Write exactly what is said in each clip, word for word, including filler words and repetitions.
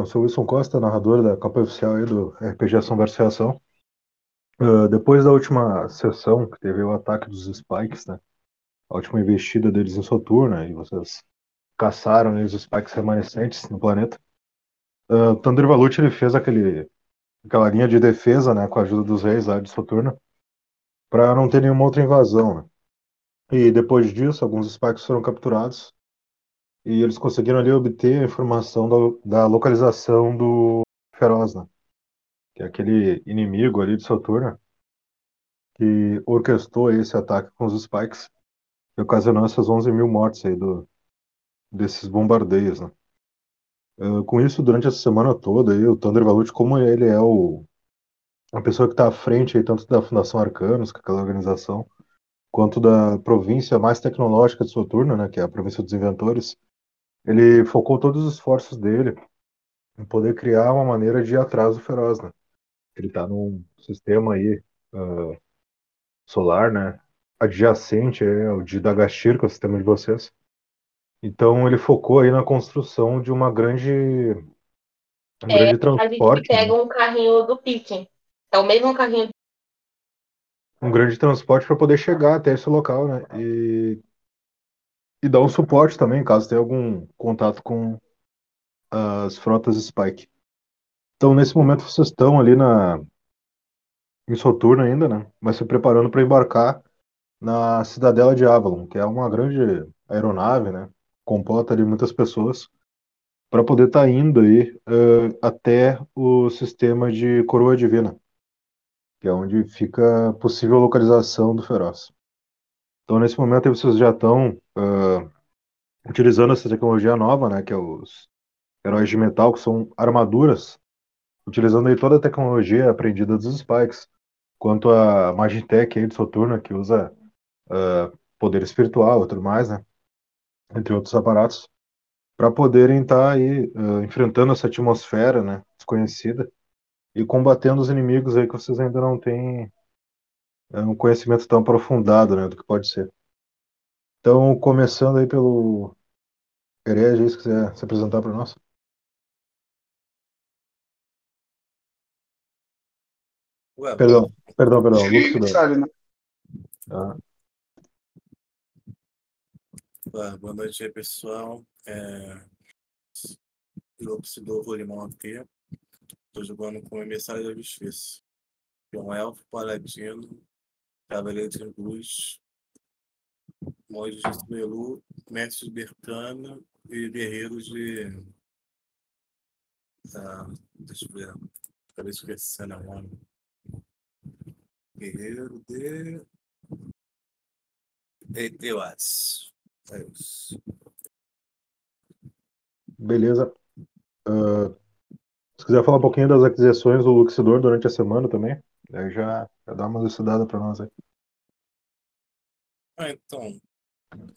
Eu sou o Wilson Costa, narrador da Copa Oficial aí do R P G Ação versus. Reação. Uh, depois da última sessão, que teve o ataque dos Spikes, né? A última investida deles em Soturna, e vocês caçaram eles, os Spikes remanescentes no planeta. Uh, o Tandri Valuti, ele fez aquele, aquela linha de defesa, né? Com a ajuda dos reis lá de Soturna, para não ter nenhuma outra invasão, né? E depois disso, alguns Spikes foram capturados. E eles conseguiram ali obter a informação do, da localização do Feroz, né? Que é aquele inimigo ali de Soturna que orquestrou esse ataque com os Spikes e ocasionou essas onze mil mortes aí do, desses bombardeios, né? Uh, com isso, durante essa semana toda, aí, o Thundervault, como ele é o, a pessoa que está à frente aí, tanto da Fundação Arcanos, que é aquela organização, quanto da província mais tecnológica de Soturna, né, que é a província dos inventores, ele focou todos os esforços dele em poder criar uma maneira de ir atrás do Feroz, né? Ele está num sistema aí, uh, solar, né, adjacente ao de Dagastir, que é o sistema de vocês. Então ele focou aí na construção de uma grande, um é, grande transporte. A gente pega um carrinho do Pique, é o mesmo carrinho do um grande transporte para poder chegar até esse local, né? E, e dar um suporte também, caso tenha algum contato com as frotas Spike. Então, nesse momento, vocês estão ali na, em Soturna ainda, né? Mas se preparando para embarcar na Cidadela de Avalon, que é uma grande aeronave, né? Comporta ali muitas pessoas, para poder estar tá indo aí uh, até o sistema de Coroa Divina, que é onde fica a possível localização do Feroz. Então, nesse momento, aí vocês já estão uh, utilizando essa tecnologia nova, né, que é os heróis de metal, que são armaduras, utilizando aí toda a tecnologia aprendida dos Spikes, quanto a Magitech aí de Soturna, que usa uh, poder espiritual e tudo mais, né, entre outros aparatos, para poderem estar aí uh, enfrentando essa atmosfera, né, desconhecida, e combatendo os inimigos aí que vocês ainda não têm um conhecimento tão aprofundado, né, do que pode ser. Então, começando aí pelo herege, se quiser se apresentar para nós. Ué, perdão, perdão, perdão. Luxidor. Ah. Ué, boa noite aí, pessoal. É... Luxidor, vou limão aqui. Estou jogando com o emissário da justiça. Um elfo, paladino, cavaleiro de luz, monge Suelu, mestre de Berkana e guerreiros de... Ah, deixa eu ver. Acabei esquecendo o nome. Guerreiro de... de Eos. É isso. Beleza. Uh... Se quiser falar um pouquinho das aquisições do Luxidor durante a semana também, aí já, já dá uma estudada para nós aí. Ah, então,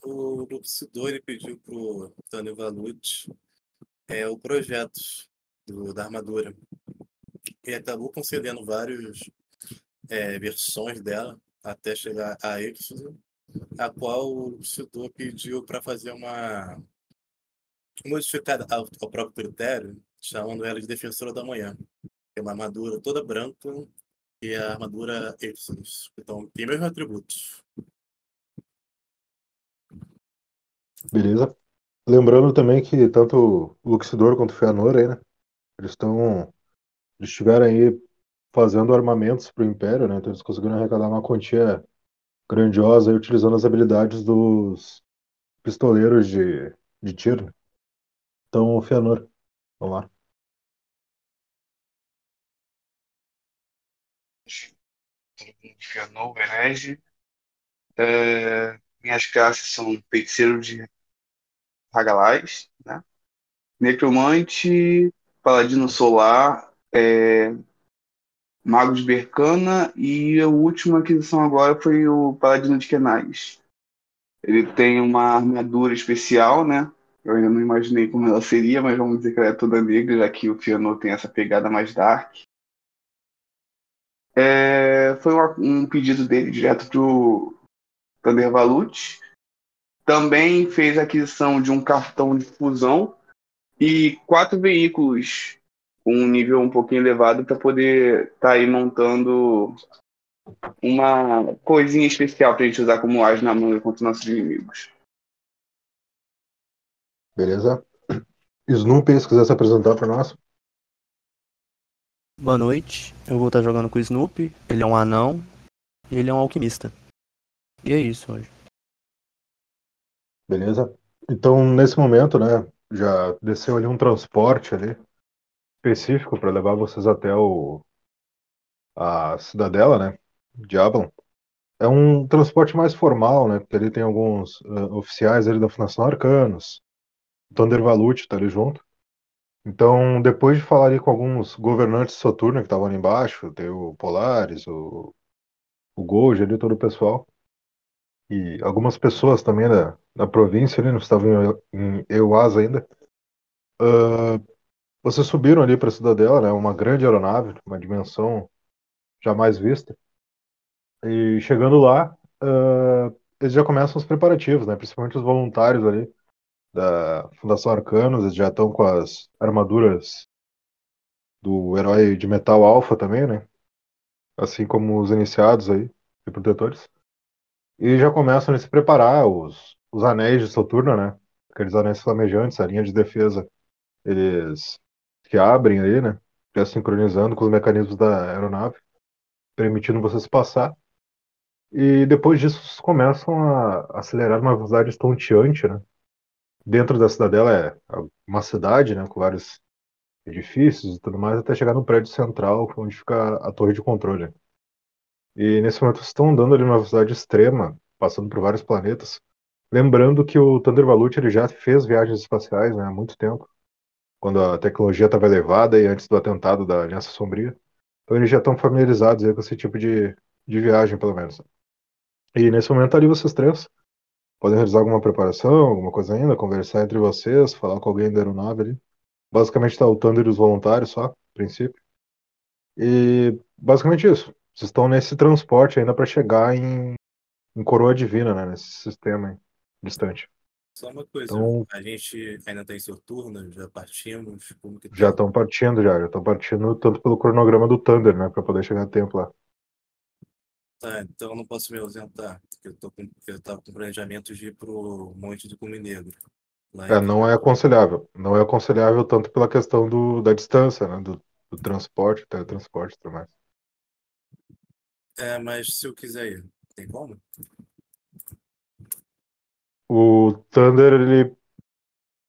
o Luxidor, ele pediu para o Tandri Valuti é, o projeto do, da armadura. Ele acabou concedendo várias é, versões dela até chegar a Exo, a qual o Luxidor pediu para fazer uma modificada ao, ao próprio critério, chamando ela de Defensora da Manhã. É uma armadura toda branca e a armadura Exodus. Então, tem mesmo atributos. Beleza. Lembrando também que tanto o Luxidor quanto o Fianor aí, né? Eles estão... Eles estiveram aí fazendo armamentos para o Império, né? Então eles conseguiram arrecadar uma quantia grandiosa aí, utilizando as habilidades dos pistoleiros de, de tiro. Então, o Fianor, vamos lá. Fianor, herege. É, minhas classes são Feiticeiro de Ragalais, né? Necromante, Paladino Solar, é, Mago de Berkana, e a última aquisição agora foi o Paladino de Kenais. Ele tem uma armadura especial, né? Eu ainda não imaginei como ela seria, mas vamos dizer que ela é toda negra, já que o Fianor tem essa pegada mais dark. É, foi uma, um pedido dele direto pro Tandri Valuti. Também fez a aquisição de um cartão de fusão e quatro veículos com um nível um pouquinho elevado para poder estar tá aí montando uma coisinha especial para a gente usar como as na manga contra nossos inimigos. Beleza. Snoopy, se quiser se apresentar para nós. Boa noite, eu vou estar jogando com o Snoopy, ele é um anão e ele é um alquimista. E é isso hoje. Beleza. Então, nesse momento, né, já desceu ali um transporte ali, específico para levar vocês até o a Cidadela, né, de Avalon. É um transporte mais formal, né, porque ali tem alguns uh, oficiais ali da Fundação Arcanos, o Tandri Valuti tá ali junto. Então, depois de falar ali com alguns governantes de Soturna que estavam ali embaixo, tem o Polaris, o, o Golgi ali, todo o pessoal, e algumas pessoas também da, da província ali, não estavam em, em Euaz ainda, uh, vocês subiram ali para a Cidadela, né, uma grande aeronave, uma dimensão jamais vista, e chegando lá, uh, eles já começam os preparativos, né, principalmente os voluntários ali, da Fundação Arcanos, eles já estão com as armaduras do herói de metal alfa também, né? Assim como os iniciados aí, e protetores. E já começam a se preparar os, os anéis de Soturna, né? Aqueles anéis flamejantes, a linha de defesa, eles que abrem aí, né? Já sincronizando com os mecanismos da aeronave, permitindo vocês passar. E depois disso, começam a acelerar uma velocidade estonteante, né? Dentro da Cidadela é uma cidade, né, com vários edifícios e tudo mais, até chegar no prédio central, onde fica a torre de controle. E nesse momento vocês estão andando ali numa velocidade extrema, passando por vários planetas. Lembrando que o Tandri Valuti, ele já fez viagens espaciais, né, há muito tempo, quando a tecnologia estava elevada e antes do atentado da Aliança Sombria. Então eles já estão familiarizados aí com esse tipo de, de viagem, pelo menos. E nesse momento ali vocês três podem realizar alguma preparação, alguma coisa ainda, conversar entre vocês, falar com alguém da aeronave ali. Basicamente está o Thunder e os voluntários só, a princípio. E basicamente isso. Vocês estão nesse transporte ainda para chegar em, em Coroa Divina, né? Nesse sistema aí, distante. Só uma coisa, então, a gente ainda está em Soturna, já partimos? Como que tá? Já estão partindo, já. Já estão partindo tanto pelo cronograma do Thunder, né? Para poder chegar a tempo lá. Tá, então eu não posso me ausentar, porque eu, tô com, eu tava com planejamento de ir pro Monte do Cume Negro. É, em... não é aconselhável. Não é aconselhável tanto pela questão do, da distância, né? Do, do transporte, teletransporte e tudo mais. É, mas se eu quiser ir, tem como? O Thunder, ele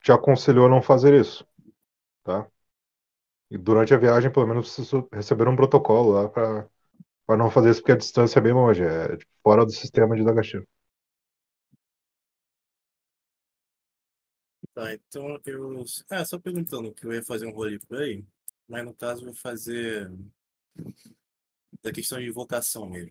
te aconselhou a não fazer isso, tá? E durante a viagem, pelo menos, vocês receberam um protocolo lá pra... Para não fazer isso, porque a distância é bem longe, é fora do sistema de Dagastir. Tá, então eu... Ah, só perguntando que eu ia fazer um roleplay, mas no caso eu vou fazer da questão de invocação mesmo.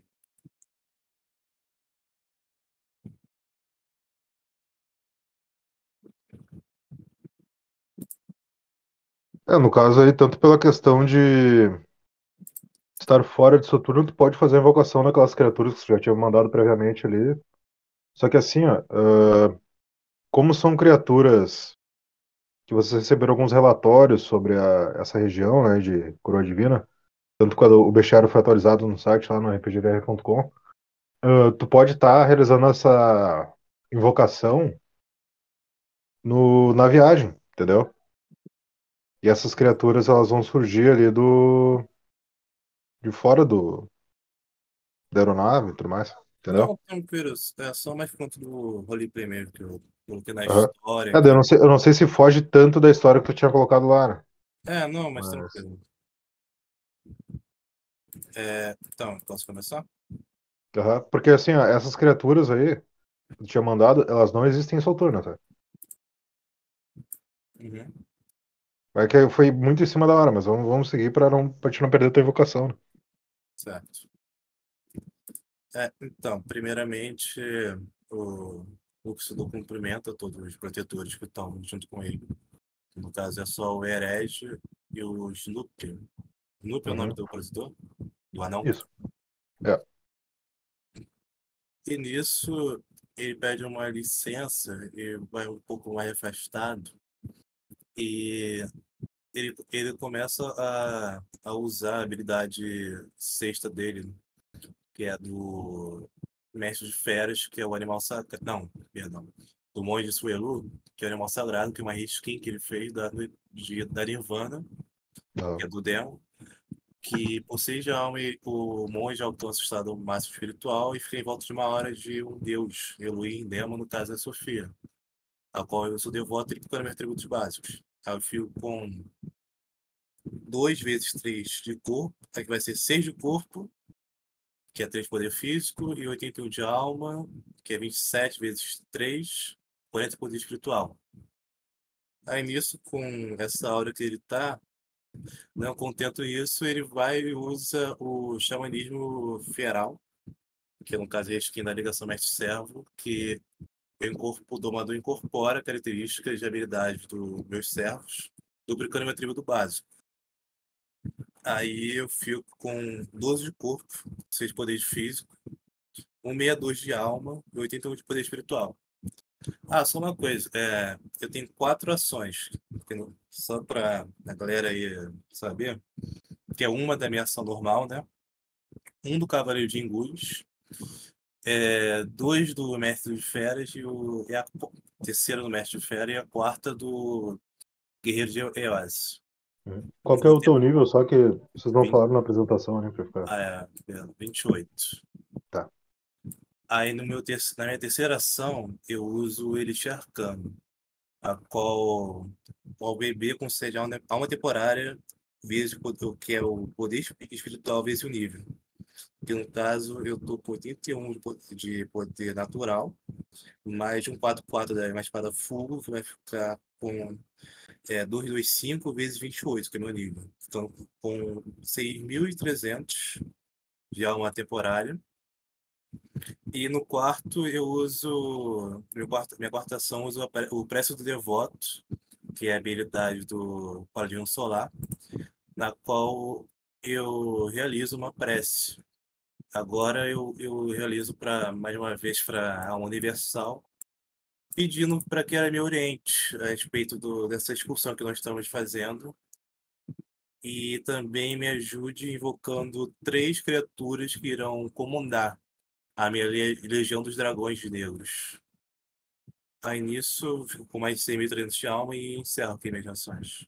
É, no caso aí, tanto pela questão de... estar fora de Soturno, tu pode fazer a invocação naquelas criaturas que você já tinha mandado previamente ali. Só que assim, ó, uh, como são criaturas que vocês receberam alguns relatórios sobre a, essa região, né, de Coroa Divina, tanto quando o bestiário foi atualizado no site lá no r p g d r ponto com, uh, tu pode estar tá realizando essa invocação no, na viagem, entendeu? E essas criaturas, elas vão surgir ali do... de fora do da aeronave e tudo mais, entendeu? Não, é só mais conta do roleplay mesmo que eu coloquei na uhum. história. É, eu, não sei, eu não sei se foge tanto da história que tu tinha colocado lá, né? É, não, mas, mas... tranquilo. É, então, posso começar? Uhum. Porque assim, ó, essas criaturas aí que tu tinha mandado, elas não existem em Soturna, tá? Uhum. É que foi muito em cima da hora, mas vamos, vamos seguir pra, não, pra gente não perder a tua invocação, né? Certo. É, então, primeiramente, o Luxidor cumprimenta a todos os protetores que estão junto com ele. No caso, é só o Herege e o Snoopy. Snoopy é o uhum. nome do protetor? Do anão? Isso. É. E nisso, ele pede uma licença e vai um pouco mais afastado E ele, ele começa a, a usar a habilidade sexta dele, que é do Mestre de Férias, que é o animal sagrado. Não, perdão. Do monge Suelu, que é o animal sagrado, que é uma skin que ele fez da, de, da Nirvana, oh. que é do demo, que possui já alma e o monge alcança o estado máximo espiritual e fica em volta de uma hora de um deus, Elohim, demo, no caso é Sofia, a qual eu sou devoto e ele procura meus atributos básicos. Aí eu fico com dois vezes três de corpo, que vai ser seis de corpo, que é três de poder físico, e oitenta e um de alma, que é vinte e sete vezes três, quarenta de poder espiritual. Aí nisso, com essa aura que ele tá, não contento isso, ele vai e usa o xamanismo feral, que no caso é a skin da ligação mestre-servo, que o domador incorpora características e habilidades dos meus servos, duplicando meu atributo básico. Aí eu fico com doze de corpo, seis de poder físico, cento e sessenta e dois de alma e oitenta e um de poder espiritual. Ah, só uma coisa, é, eu tenho quatro ações, só para a galera aí saber, que é uma da minha ação normal, né? Um do Cavaleiro de Engulhos, é, dois do Mestre de Férias e, o, e a terceira do Mestre de Férias e a quarta do Guerreiro de Eos. Qual que é o teu nível, só que vocês não falaram na apresentação, né? Pra ficar... Ah, é, vinte e oito. Tá. Aí no meu ter... na minha terceira ação, eu uso o Elixir Arcano, a qual o bebê concede a alma temporária, vezes o que é o poder espiritual, vezes o nível. Que no caso, eu tô com oitenta e um de poder natural, mais de um quatro quatro da minha espada fogo, que vai ficar com... É duzentos e vinte e cinco vezes vinte e oito, que é meu nível. Então, com seis mil e trezentos de alma temporária. E no quarto, eu uso. Meu quarto, minha quarta ação, uso o Preço do Devoto, que é a habilidade do Paladino Solar, na qual eu realizo uma prece. Agora, eu, eu realizo, pra, mais uma vez, para a alma universal, pedindo para que ela me oriente a respeito do, dessa excursão que nós estamos fazendo e também me ajude invocando três criaturas que irão comandar a minha legião dos dragões negros. Aí nisso eu fico com mais de seis mil e trezentos de alma e encerro aqui minhas ações.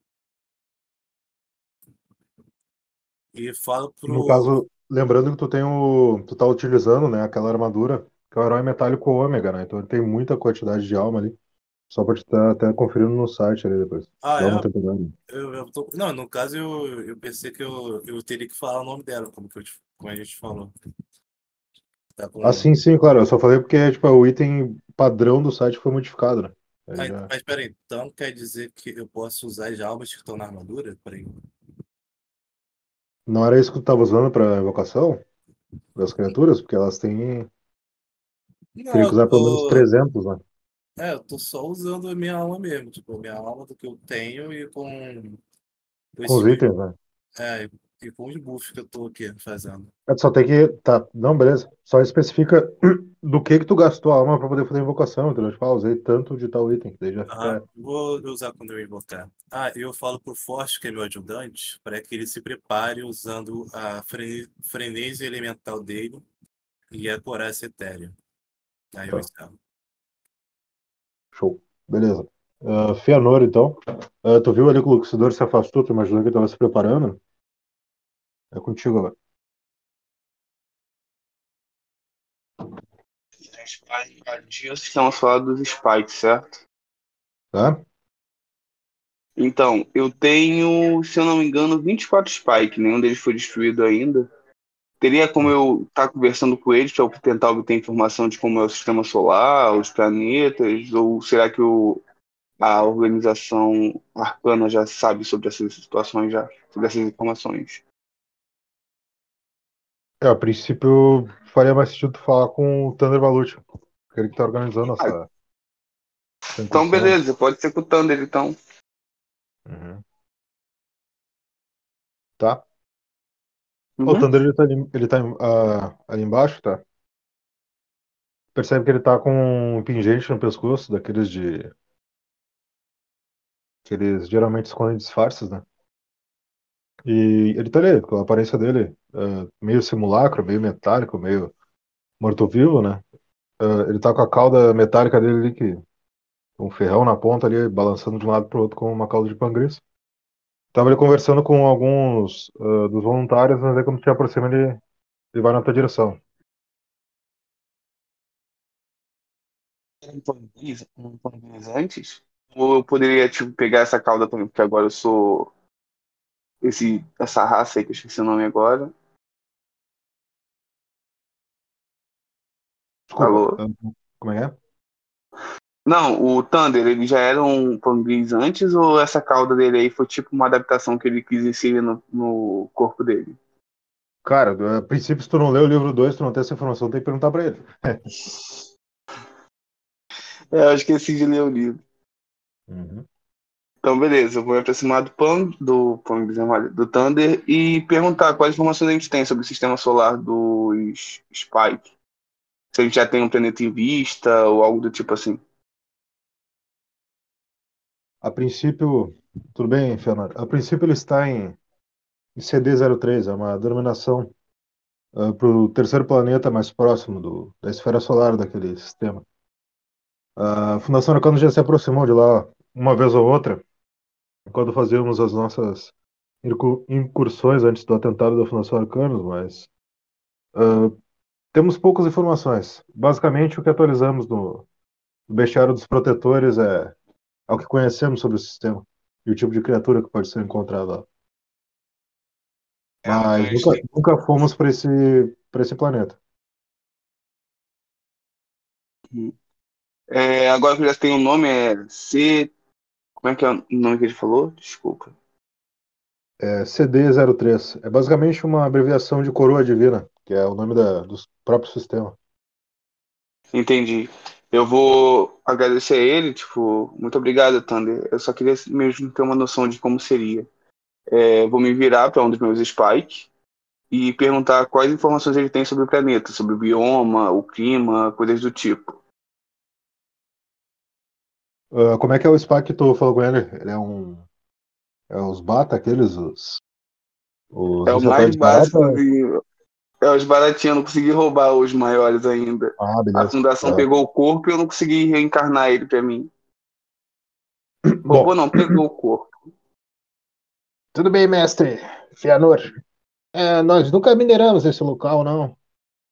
E falo pro... No caso, lembrando que tu tem o... tu tá utilizando, né, aquela armadura que é o herói metálico ômega, né? Então ele tem muita quantidade de alma ali. Só pra te tá até conferindo no site ali depois. Ah, é? Eu, eu tô... Não, no caso eu, eu pensei que eu, eu teria que falar o nome dela, como, que eu, como a gente falou. Tá com... Ah, sim, sim, claro. Eu só falei porque tipo, o item padrão do site foi modificado, né? Mas, já... mas peraí, então quer dizer que eu posso usar as almas que estão na armadura? Peraí. Não era isso que tu tava usando pra evocação? Das criaturas? Porque elas têm... Não, teria que usar tô... pelo menos trezentos, né? É, eu tô só usando a minha alma mesmo, tipo, a minha alma do que eu tenho e com... Com, com os itens, né? É, e com os buffs que eu tô aqui fazendo. É, só tem que... Tá, não, beleza. Só especifica do que que tu gastou a alma pra poder fazer a invocação, entendeu? Tipo, ah, usei tanto de tal item, que daí já fica... Ah, vou usar quando eu invocar. Ah, eu falo pro Forte, que é meu ajudante, para que ele se prepare usando a fren... frenesia elemental dele e a coragem etérea. Aí eu tá. Show, beleza. Uh, Fianor, então. Uh, tu viu ali que o Luxidor se afastou, tu imaginou que ele tava se preparando? É contigo agora. A dia vocês estavam falando dos Spikes, certo? Tá? Então, eu tenho, se eu não me engano, vinte e quatro Spikes, nenhum deles foi destruído ainda. Teria como eu estar tá conversando com eles para tentar obter informação de como é o sistema solar, os planetas, ou será que o, a organização arcana já sabe sobre essas situações, já, sobre essas informações? É, a princípio faria mais sentido falar com o Tandri Valuti, porque ele que está organizando essa... Ah, então beleza, pode ser com o Thunder, então. Uhum. Tá. Uhum. O Thunder, ele tá, ali, ele tá uh, ali embaixo, tá? Percebe que ele tá com um pingente no pescoço, daqueles de... que eles geralmente escondem disfarces, né? E ele tá ali, com a aparência dele, uh, meio simulacro, meio metálico, meio morto-vivo, né? Uh, ele tá com a cauda metálica dele ali, que um ferrão na ponta ali, balançando de um lado pro outro com uma cauda de pangris. Tava ele conversando com alguns uh, dos voluntários, mas aí quando se aproxima ele, ele vai na outra direção. Um pangris antes? Ou eu poderia, tipo, pegar essa cauda também, porque agora eu sou... Esse, essa raça aí que eu esqueci o nome agora. Desculpa. Alô? Como é? Não, o Thunder, ele já era um pangris antes ou essa cauda dele aí foi tipo uma adaptação que ele quis inserir no, no corpo dele? Cara, a princípio, se tu não lê o livro dois, tu não tem essa informação, tem que perguntar pra ele. É, eu esqueci de ler o livro. Uhum. Então, beleza, eu vou me aproximar do, Pan, do, do Thunder e perguntar quais informações a gente tem sobre o sistema solar dos Spike. Se a gente já tem um planeta em vista ou algo do tipo assim. A princípio, tudo bem, Fianor? A princípio ele está em, em C D zero três, é uma denominação uh, para o terceiro planeta mais próximo do, da esfera solar daquele sistema. Uh, a Fundação Arcanos já se aproximou de lá uma vez ou outra. Quando fazíamos as nossas incursões antes do atentado da Fundação Arcanos, mas uh, temos poucas informações. Basicamente, o que atualizamos no, no bestiário dos protetores é ao que conhecemos sobre o sistema e o tipo de criatura que pode ser encontrada lá. É, mas nunca, nunca fomos para esse, para esse planeta. É, agora que já tem o um nome, é C... Como é que é o nome que ele falou? Desculpa. É C D zero três. É basicamente uma abreviação de Coroa Divina, que é o nome da, do próprio sistema. Entendi. Eu vou agradecer a ele, tipo, muito obrigado, Thunder. Eu só queria mesmo ter uma noção de como seria. É, vou me virar para um dos meus Spike e perguntar quais informações ele tem sobre o planeta, sobre o bioma, o clima, coisas do tipo. Uh, como é que é o Spike que tu falou com ele? Ele é um... É os Bata, aqueles? Os, os é o mais básico. É os baratinhos, eu não consegui roubar os maiores ainda. Ah, a fundação é. Pegou o corpo e eu não consegui reencarnar ele pra mim. Bom. Roubou não, pegou o corpo. Tudo bem, mestre Fianor. É, nós nunca mineramos esse local, não.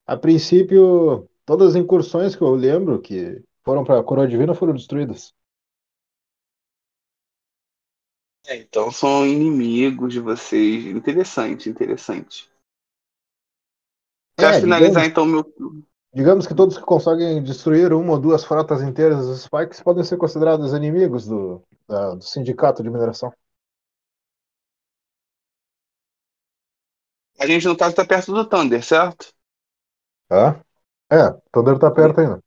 A princípio, todas as incursões que eu lembro que foram pra Coroa Divina foram destruídas. É, então são inimigos de vocês. Interessante, interessante. Quero é, finalizar digamos, então meu... Digamos que todos que conseguem destruir uma ou duas frotas inteiras dos Spikes podem ser considerados inimigos do, da, do sindicato de mineração. A gente no caso tá perto do Thunder, certo? Ah, é, o Thunder tá perto ainda.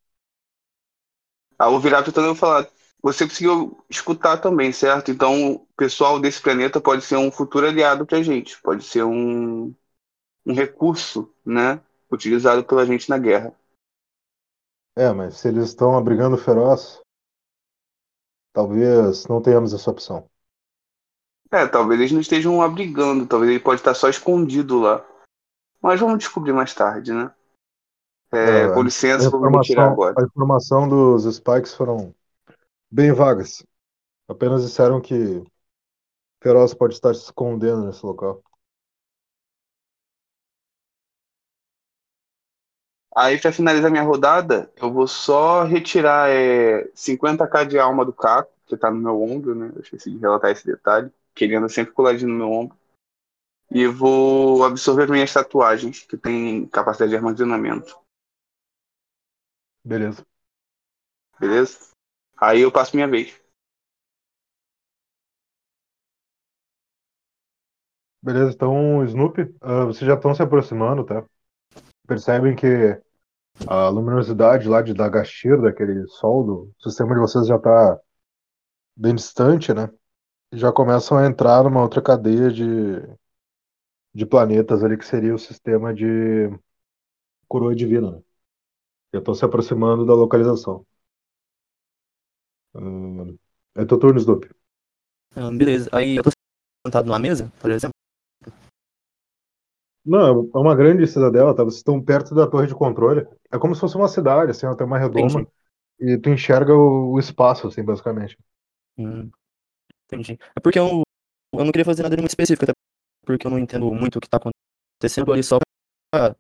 Ah, vou virar pro Thunder e vou falar. Você conseguiu escutar também, certo? Então o pessoal desse planeta pode ser um futuro aliado pra gente. Pode ser um... um recurso, né, utilizado pela gente na guerra. É, mas se eles estão abrigando Feroz, talvez não tenhamos essa opção. É, talvez eles não estejam abrigando, talvez ele pode estar só escondido lá. Mas vamos descobrir mais tarde, né? É, é, com licença, vou me tirar agora. A informação dos Spikes foram bem vagas. Apenas disseram que Feroz pode estar se escondendo nesse local. Aí, pra finalizar minha rodada, eu vou só retirar é, cinquenta mil de alma do Caco, que tá no meu ombro, né? Eu esqueci de relatar esse detalhe, que ele anda sempre coladinho no meu ombro. E vou absorver minhas tatuagens, que tem capacidade de armazenamento. Beleza. Beleza? Aí eu passo minha vez. Beleza, então, Snoopy, uh, vocês já estão se aproximando, tá? Percebem que a luminosidade lá de Dagastir, daquele sol do sistema de vocês, já está bem distante, né? E já começam a entrar numa outra cadeia de, de planetas ali, que seria o sistema de Coroa Divina, né? Já estão se aproximando da localização. É teu turno, Snoopy. Beleza, aí eu tô sentado numa mesa, por exemplo? Não, é uma grande cidadela, tá? Vocês estão perto da torre de controle. É como se fosse uma cidade, assim, ela tem uma redoma. Entendi. E tu enxerga o, o espaço, assim, basicamente. Hum, entendi. É porque eu, eu não queria fazer nada muito específico, até porque eu não entendo muito o que tá acontecendo ali, só pra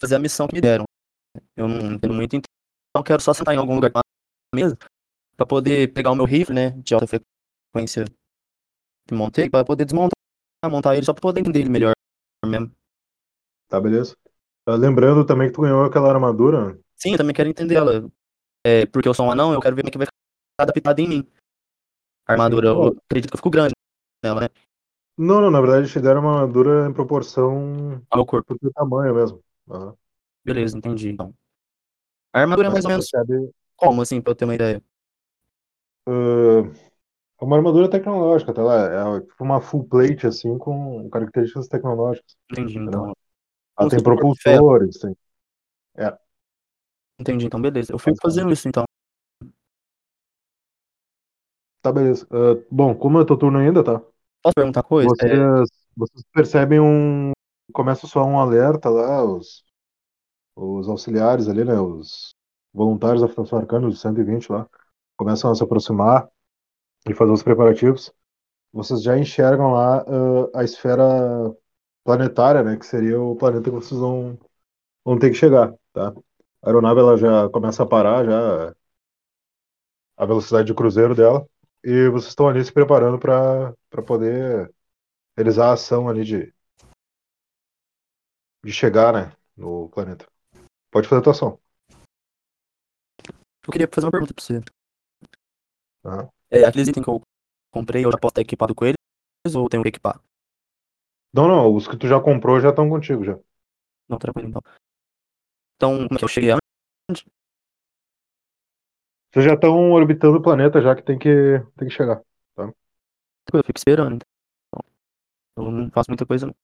fazer a missão que me deram. Eu não entendo muito, então quero só sentar em algum lugar com a mesa pra poder pegar o meu rifle, né, de alta frequência que montei, pra poder desmontar, montar ele, só pra poder entender ele melhor mesmo. Tá, beleza. Uh, lembrando também que tu ganhou aquela armadura. Sim, eu também quero entender ela. É, porque eu sou um anão, eu quero ver como é que vai ficar adaptada em mim. A armadura, eu acredito que eu fico grande nela, né? Não, não, na verdade te deram uma armadura em proporção ao meu corpo. Pro teu tamanho mesmo. Uhum. Beleza, entendi, então. A armadura é mais ou menos percebe... como, assim, pra eu ter uma ideia? Uh, é uma armadura tecnológica, tá lá. É tipo uma full plate, assim, com características tecnológicas. Entendi, então. Ela tem propulsores, tem... É. Entendi, então, beleza. Eu fico fazendo isso, então. Tá, beleza. Uh, bom, como é teu turno ainda, tá? Posso perguntar coisa? Vocês, é... vocês percebem um... Começa só um alerta lá, os... Os auxiliares ali, né? Os voluntários da Fundação Arcanos, os cento e vinte lá, começam a se aproximar e fazer os preparativos. Vocês já enxergam lá uh, a esfera planetária, né? Que seria o planeta que vocês vão, vão ter que chegar, tá? A aeronave, ela já começa a parar, já a velocidade de cruzeiro dela. E vocês estão ali se preparando para para poder realizar a ação ali de, de chegar, né? No planeta. Pode fazer a tua ação. Eu queria fazer uma pergunta pra você. Uhum. É, aqueles itens que eu comprei, eu já posso estar equipado com eles? Ou tenho que equipar? Não, não. Os que tu já comprou já estão contigo, já. Não, tranquilo, então. Então, como é que eu cheguei antes? Vocês já estão orbitando o planeta, já que tem que, tem que chegar, tá? Eu fico esperando, então. Eu não faço muita coisa, não.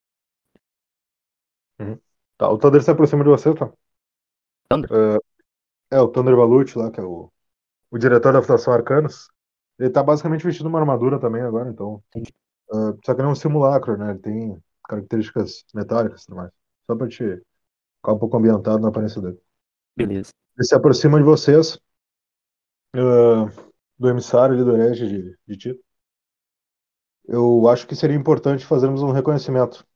Uhum. Tá, o Thunder se aproxima de você, tá? Thunder? Uh, é, o Tandri Valuti lá, que é o, o diretor da Fundação Arcanos. Ele tá basicamente vestindo uma armadura também agora, então. Uh, só que não é um simulacro, né? Ele tem características metálicas e tudo mais. Só pra te ficar um pouco ambientado na aparência dele. Beleza. Ele se aproxima de vocês, uh, do emissário ali do herege de, de Tito. Eu acho que seria importante fazermos um reconhecimento.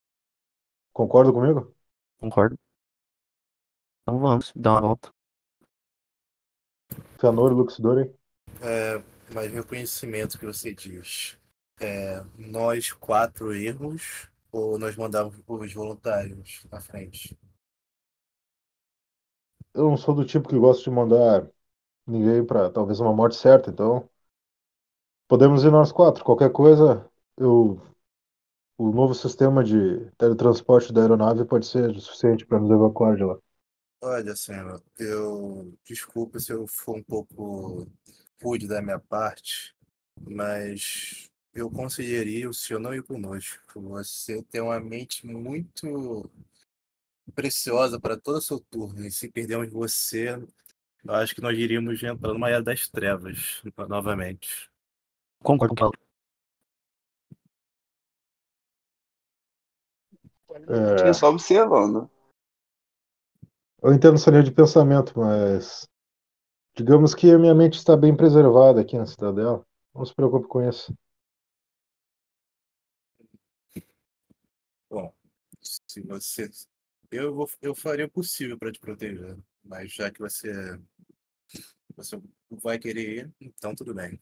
Concorda comigo? Concordo. Então vamos, dar uma volta. Fianor, Luxidor, hein? É, mas reconhecimento que você diz. É, nós quatro erros ou nós mandávamos os voluntários na frente? Eu não sou do tipo que gosto de mandar ninguém pra talvez uma morte certa, então podemos ir nós quatro. Qualquer coisa, eu... O novo sistema de teletransporte da aeronave pode ser suficiente para nos evacuar de lá. Olha, senhor, eu desculpa se eu for um pouco rude da minha parte, mas eu conselharia o senhor não ir conosco. Você tem uma mente muito preciosa para todo o seu turno, e se perdermos você, eu acho que nós iríamos entrar numa era das trevas novamente. Concordo, Paulo. É... só observando. Eu entendo essa linha de pensamento, mas digamos que a minha mente está bem preservada aqui na Cidadela. Não se preocupe com isso. Bom, se você... Eu, vou... eu farei o possível para te proteger, mas já que você... você vai querer ir, então tudo bem.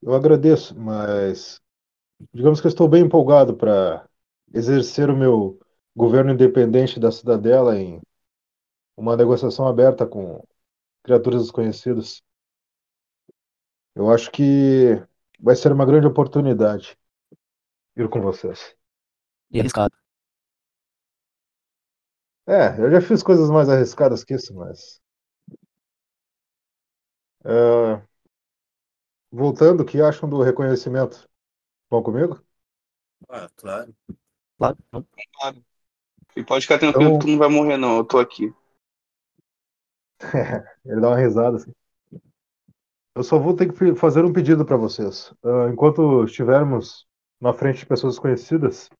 Eu agradeço, mas digamos que eu estou bem empolgado para exercer o meu governo independente da Cidadela em uma negociação aberta com criaturas desconhecidas. Eu acho que vai ser uma grande oportunidade ir com vocês. E arriscado. É, eu já fiz coisas mais arriscadas que isso, mas... Uh... Voltando, o que acham do reconhecimento? Vão comigo? Ah, claro. Claro. E pode ficar tranquilo então... que tu não vai morrer não, eu tô aqui. Ele dá uma risada assim. Eu só vou ter que fazer um pedido para vocês. Uh, enquanto estivermos na frente de pessoas desconhecidas,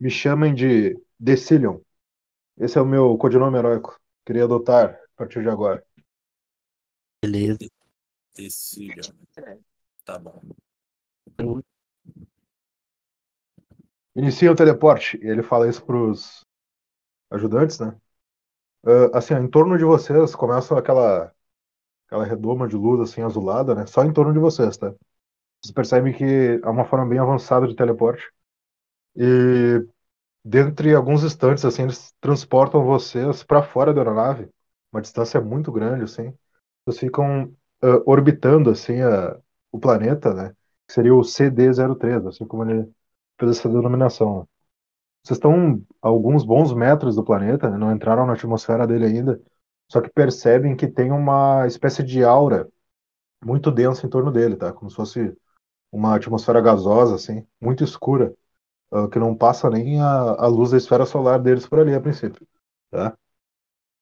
me chamem de Decilion. Esse é o meu codinome heróico. Queria adotar a partir de agora. Beleza. Decilion. Tá bom. Inicia o teleporte. E ele fala isso pros ajudantes, né? Uh, assim, ó, em torno de vocês começa aquela... Aquela redoma de luz, assim, azulada, né? Só em torno de vocês, tá? Vocês percebem que é uma forma bem avançada de teleporte. E... dentre alguns instantes, assim, eles transportam vocês pra fora da aeronave. Uma distância muito grande, assim. Vocês ficam uh, orbitando, assim, a... o planeta, né? Que seria o C D zero três, assim como ele fez essa denominação. Né? Vocês estão a alguns bons metros do planeta, né? Não entraram na atmosfera dele ainda. Só que percebem que tem uma espécie de aura muito densa em torno dele, tá? Como se fosse uma atmosfera gasosa, assim, muito escura, uh, que não passa nem a, a luz da esfera solar deles por ali, a princípio, tá?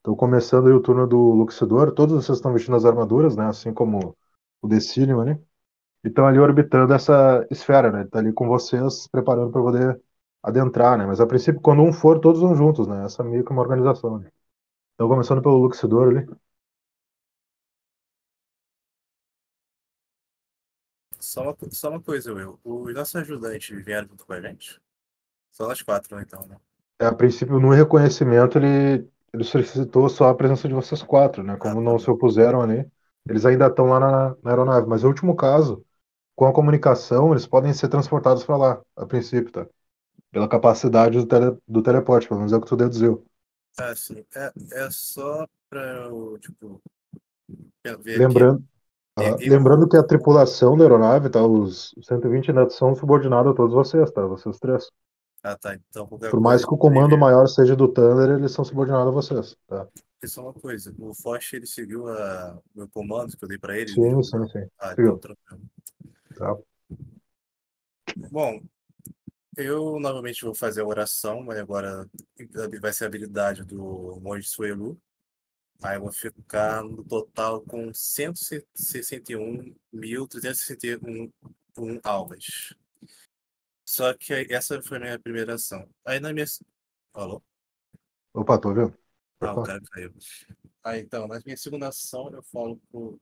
Então, começando aí o turno do Luxidor, todos vocês estão vestindo as armaduras, né? Assim como o Decilion, né? E estão ali orbitando essa esfera, né? Ele tá ali com vocês, preparando para poder adentrar, né? Mas, a princípio, quando um for, todos vão juntos, né? Essa meio que é uma organização, né? Então, começando pelo Luxidor ali. Só uma, só uma coisa, Will. Os nossos ajudantes vieram junto com a gente? Só nós quatro, então, né? É, a princípio, no reconhecimento, ele, ele solicitou só a presença de vocês quatro, né? Como ah, não se opuseram ali, eles ainda estão lá na, na aeronave. Mas, no último caso, com a comunicação, eles podem ser transportados para lá, a princípio, tá? Pela capacidade do, tele, do teleporte, pelo menos é o que tu deduziu. Ah, sim. É, é só pra eu, tipo, ver lembrando, aqui. Ah, eu... lembrando que a tripulação da aeronave, tá? Os cento e vinte ainda são subordinados a todos vocês, tá? Vocês três. Ah, tá. Então, por mais que o comando ele... maior seja do Thunder, eles são subordinados a vocês, tá? É só uma coisa. O Forte, ele seguiu a... o meu comando que eu dei pra ele? Sim, ele... sim, sim. Ah, então, tá. Bom... eu novamente vou fazer a oração, mas agora vai ser a habilidade do monge Suelu. Aí eu vou ficar no total com cento e sessenta e um mil trezentos e sessenta e um almas. Só que essa foi a minha primeira ação. Aí na minha... Alô? Opa, tô vendo? Ah, o cara caiu. Ah, então, na minha segunda ação eu falo pro...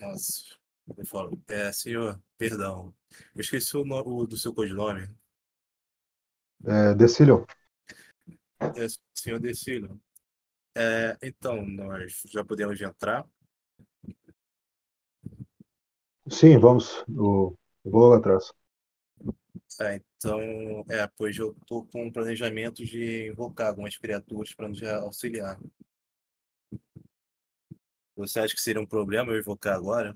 Nossa, eu falo... É, senhor, perdão. Eu esqueci o nome do seu codinome. É, Decilion. É, senhor Decilion. É, então, nós já podemos entrar? Sim, vamos. Eu vou lá atrás. É, então, é, pois eu estou com um planejamento de invocar algumas criaturas para nos auxiliar. Você acha que seria um problema eu invocar agora?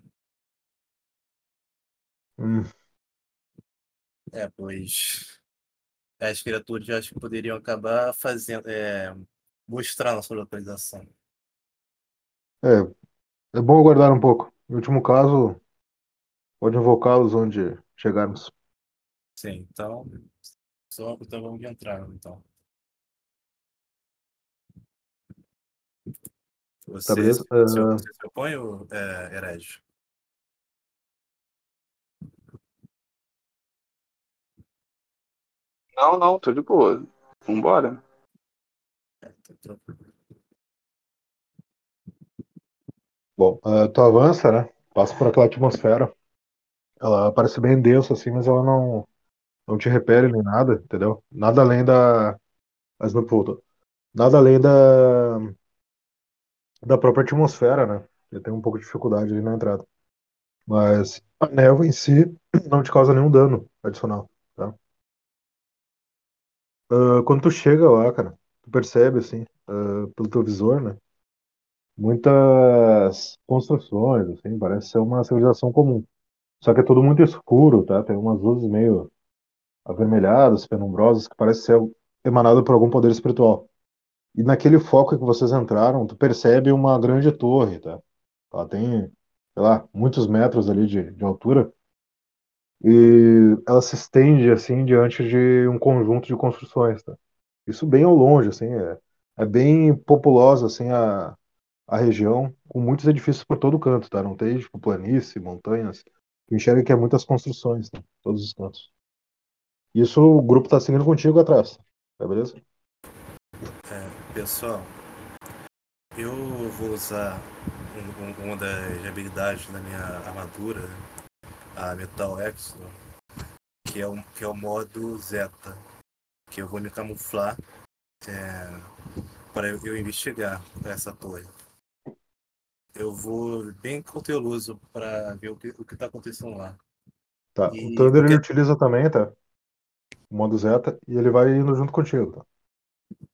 Hum. É, pois... as criaturas acho que poderiam acabar fazendo, é, mostrar nossa localização. É, é bom aguardar um pouco. No último caso, pode invocá-los onde chegarmos. Sim, então, só então vamos entrar, então. Você, tá se, é... você se opõe, ou, é, herege? Não, não, tô de boa. Vambora. Bom, uh, tu avança, né? Passa por aquela atmosfera. Ela parece bem densa, assim, mas ela não, não te repele nem nada, entendeu? Nada além da... Mas não puto. Nada além da... da própria atmosfera, né? Eu tenho um pouco de dificuldade ali na entrada. Mas a névoa em si não te causa nenhum dano adicional. Uh, quando tu chega lá, cara, tu percebe, assim, uh, pelo teu visor, né, muitas construções, assim, parece ser uma civilização comum. Só que é tudo muito escuro, tá? Tem umas luzes meio avermelhadas, penumbrosas, que parece ser emanada por algum poder espiritual. E naquele foco que vocês entraram, tu percebe uma grande torre, tá? Ela tem, sei lá, muitos metros ali de, de altura. E ela se estende, assim, diante de um conjunto de construções, tá? Isso bem ao longe, assim, é, é bem populosa, assim, a, a região com muitos edifícios por todo canto, tá? Não tem, tipo, planície, montanhas. Tu enxerga que é muitas construções, tá? Todos os cantos. Isso o grupo tá seguindo contigo atrás, tá beleza? É, pessoal, eu vou usar um, um, uma das habilidades da minha armadura, a Metal Exodus, que é o, que é o modo Zeta, que eu vou me camuflar é, para eu, eu investigar essa torre. Eu vou bem cauteloso para ver o que, o que tá acontecendo lá. Tá, e o Thunder porque... ele utiliza também, tá? O modo Zeta, e ele vai indo junto contigo, tá?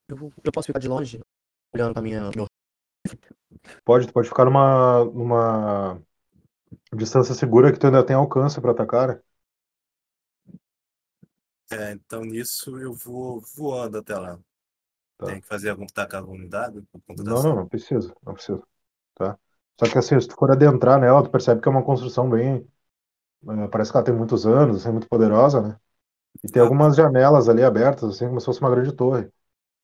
Eu, eu posso ficar de longe, olhando pra minha... Pode, tu pode ficar numa, numa distância segura que tu ainda tem alcance pra atacar. É, então nisso eu vou voando até lá. Tá. Tem que fazer algum tacar algum dado? Não, não, não precisa, não precisa. Tá? Só que assim, se tu for adentrar nela, tu percebe que é uma construção bem... Parece que ela tem muitos anos, assim, muito poderosa, né? E tem algumas janelas ali abertas, assim, como se fosse uma grande torre.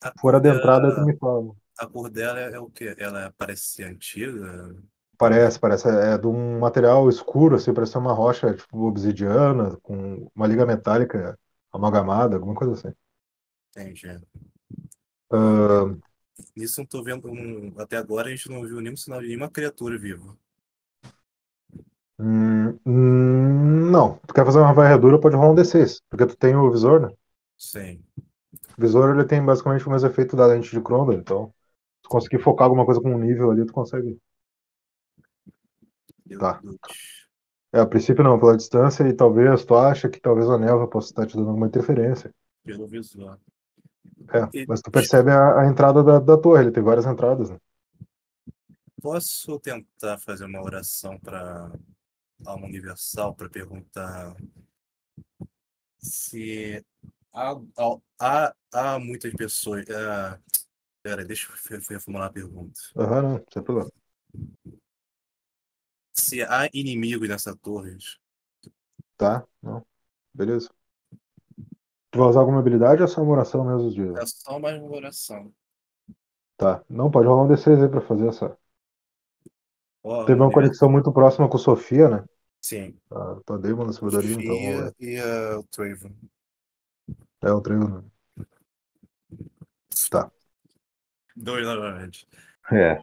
A por adentrada, dela... eu me falo. A cor dela é o quê? Ela parece antiga? Parece, parece. É de um material escuro, assim, parece uma rocha, tipo, obsidiana, com uma liga metálica amalgamada, alguma coisa assim. Entendi. Uh... Isso não tô vendo... Um... Até agora a gente não viu nenhum sinal de nenhuma criatura viva. Hum, não, tu quer fazer uma varredura, pode rolar um D seis, porque tu tem o visor, né? Sim. O visor ele tem basicamente o mesmo efeito da lente de Cronda, então se tu conseguir focar alguma coisa com um nível ali, tu consegue. Meu tá. Deus. É, a princípio não, pela distância, e talvez tu acha que talvez a névoa possa estar te dando alguma interferência. Pelo visor. É, mas tu percebe a, a entrada da, da torre, ele tem várias entradas, né? Posso tentar fazer uma oração para alma universal para perguntar se há, há, há muitas pessoas. Uh, pera, deixa eu reformular a pergunta. Aham, não, sem problema. Se há inimigos nessa torre. Tá, não. Beleza. Tu vai usar alguma habilidade ou é só uma oração mesmo dia? É só mais uma oração. Tá, não, pode rolar um D seis aí pra fazer essa. Oh, teve uma conexão muito próxima com Sofia, né? Sim. Ah, tá demo na sabedoria, então. E uh, o Trayvon. É, o Trayvon. Tá. Dois novamente. É.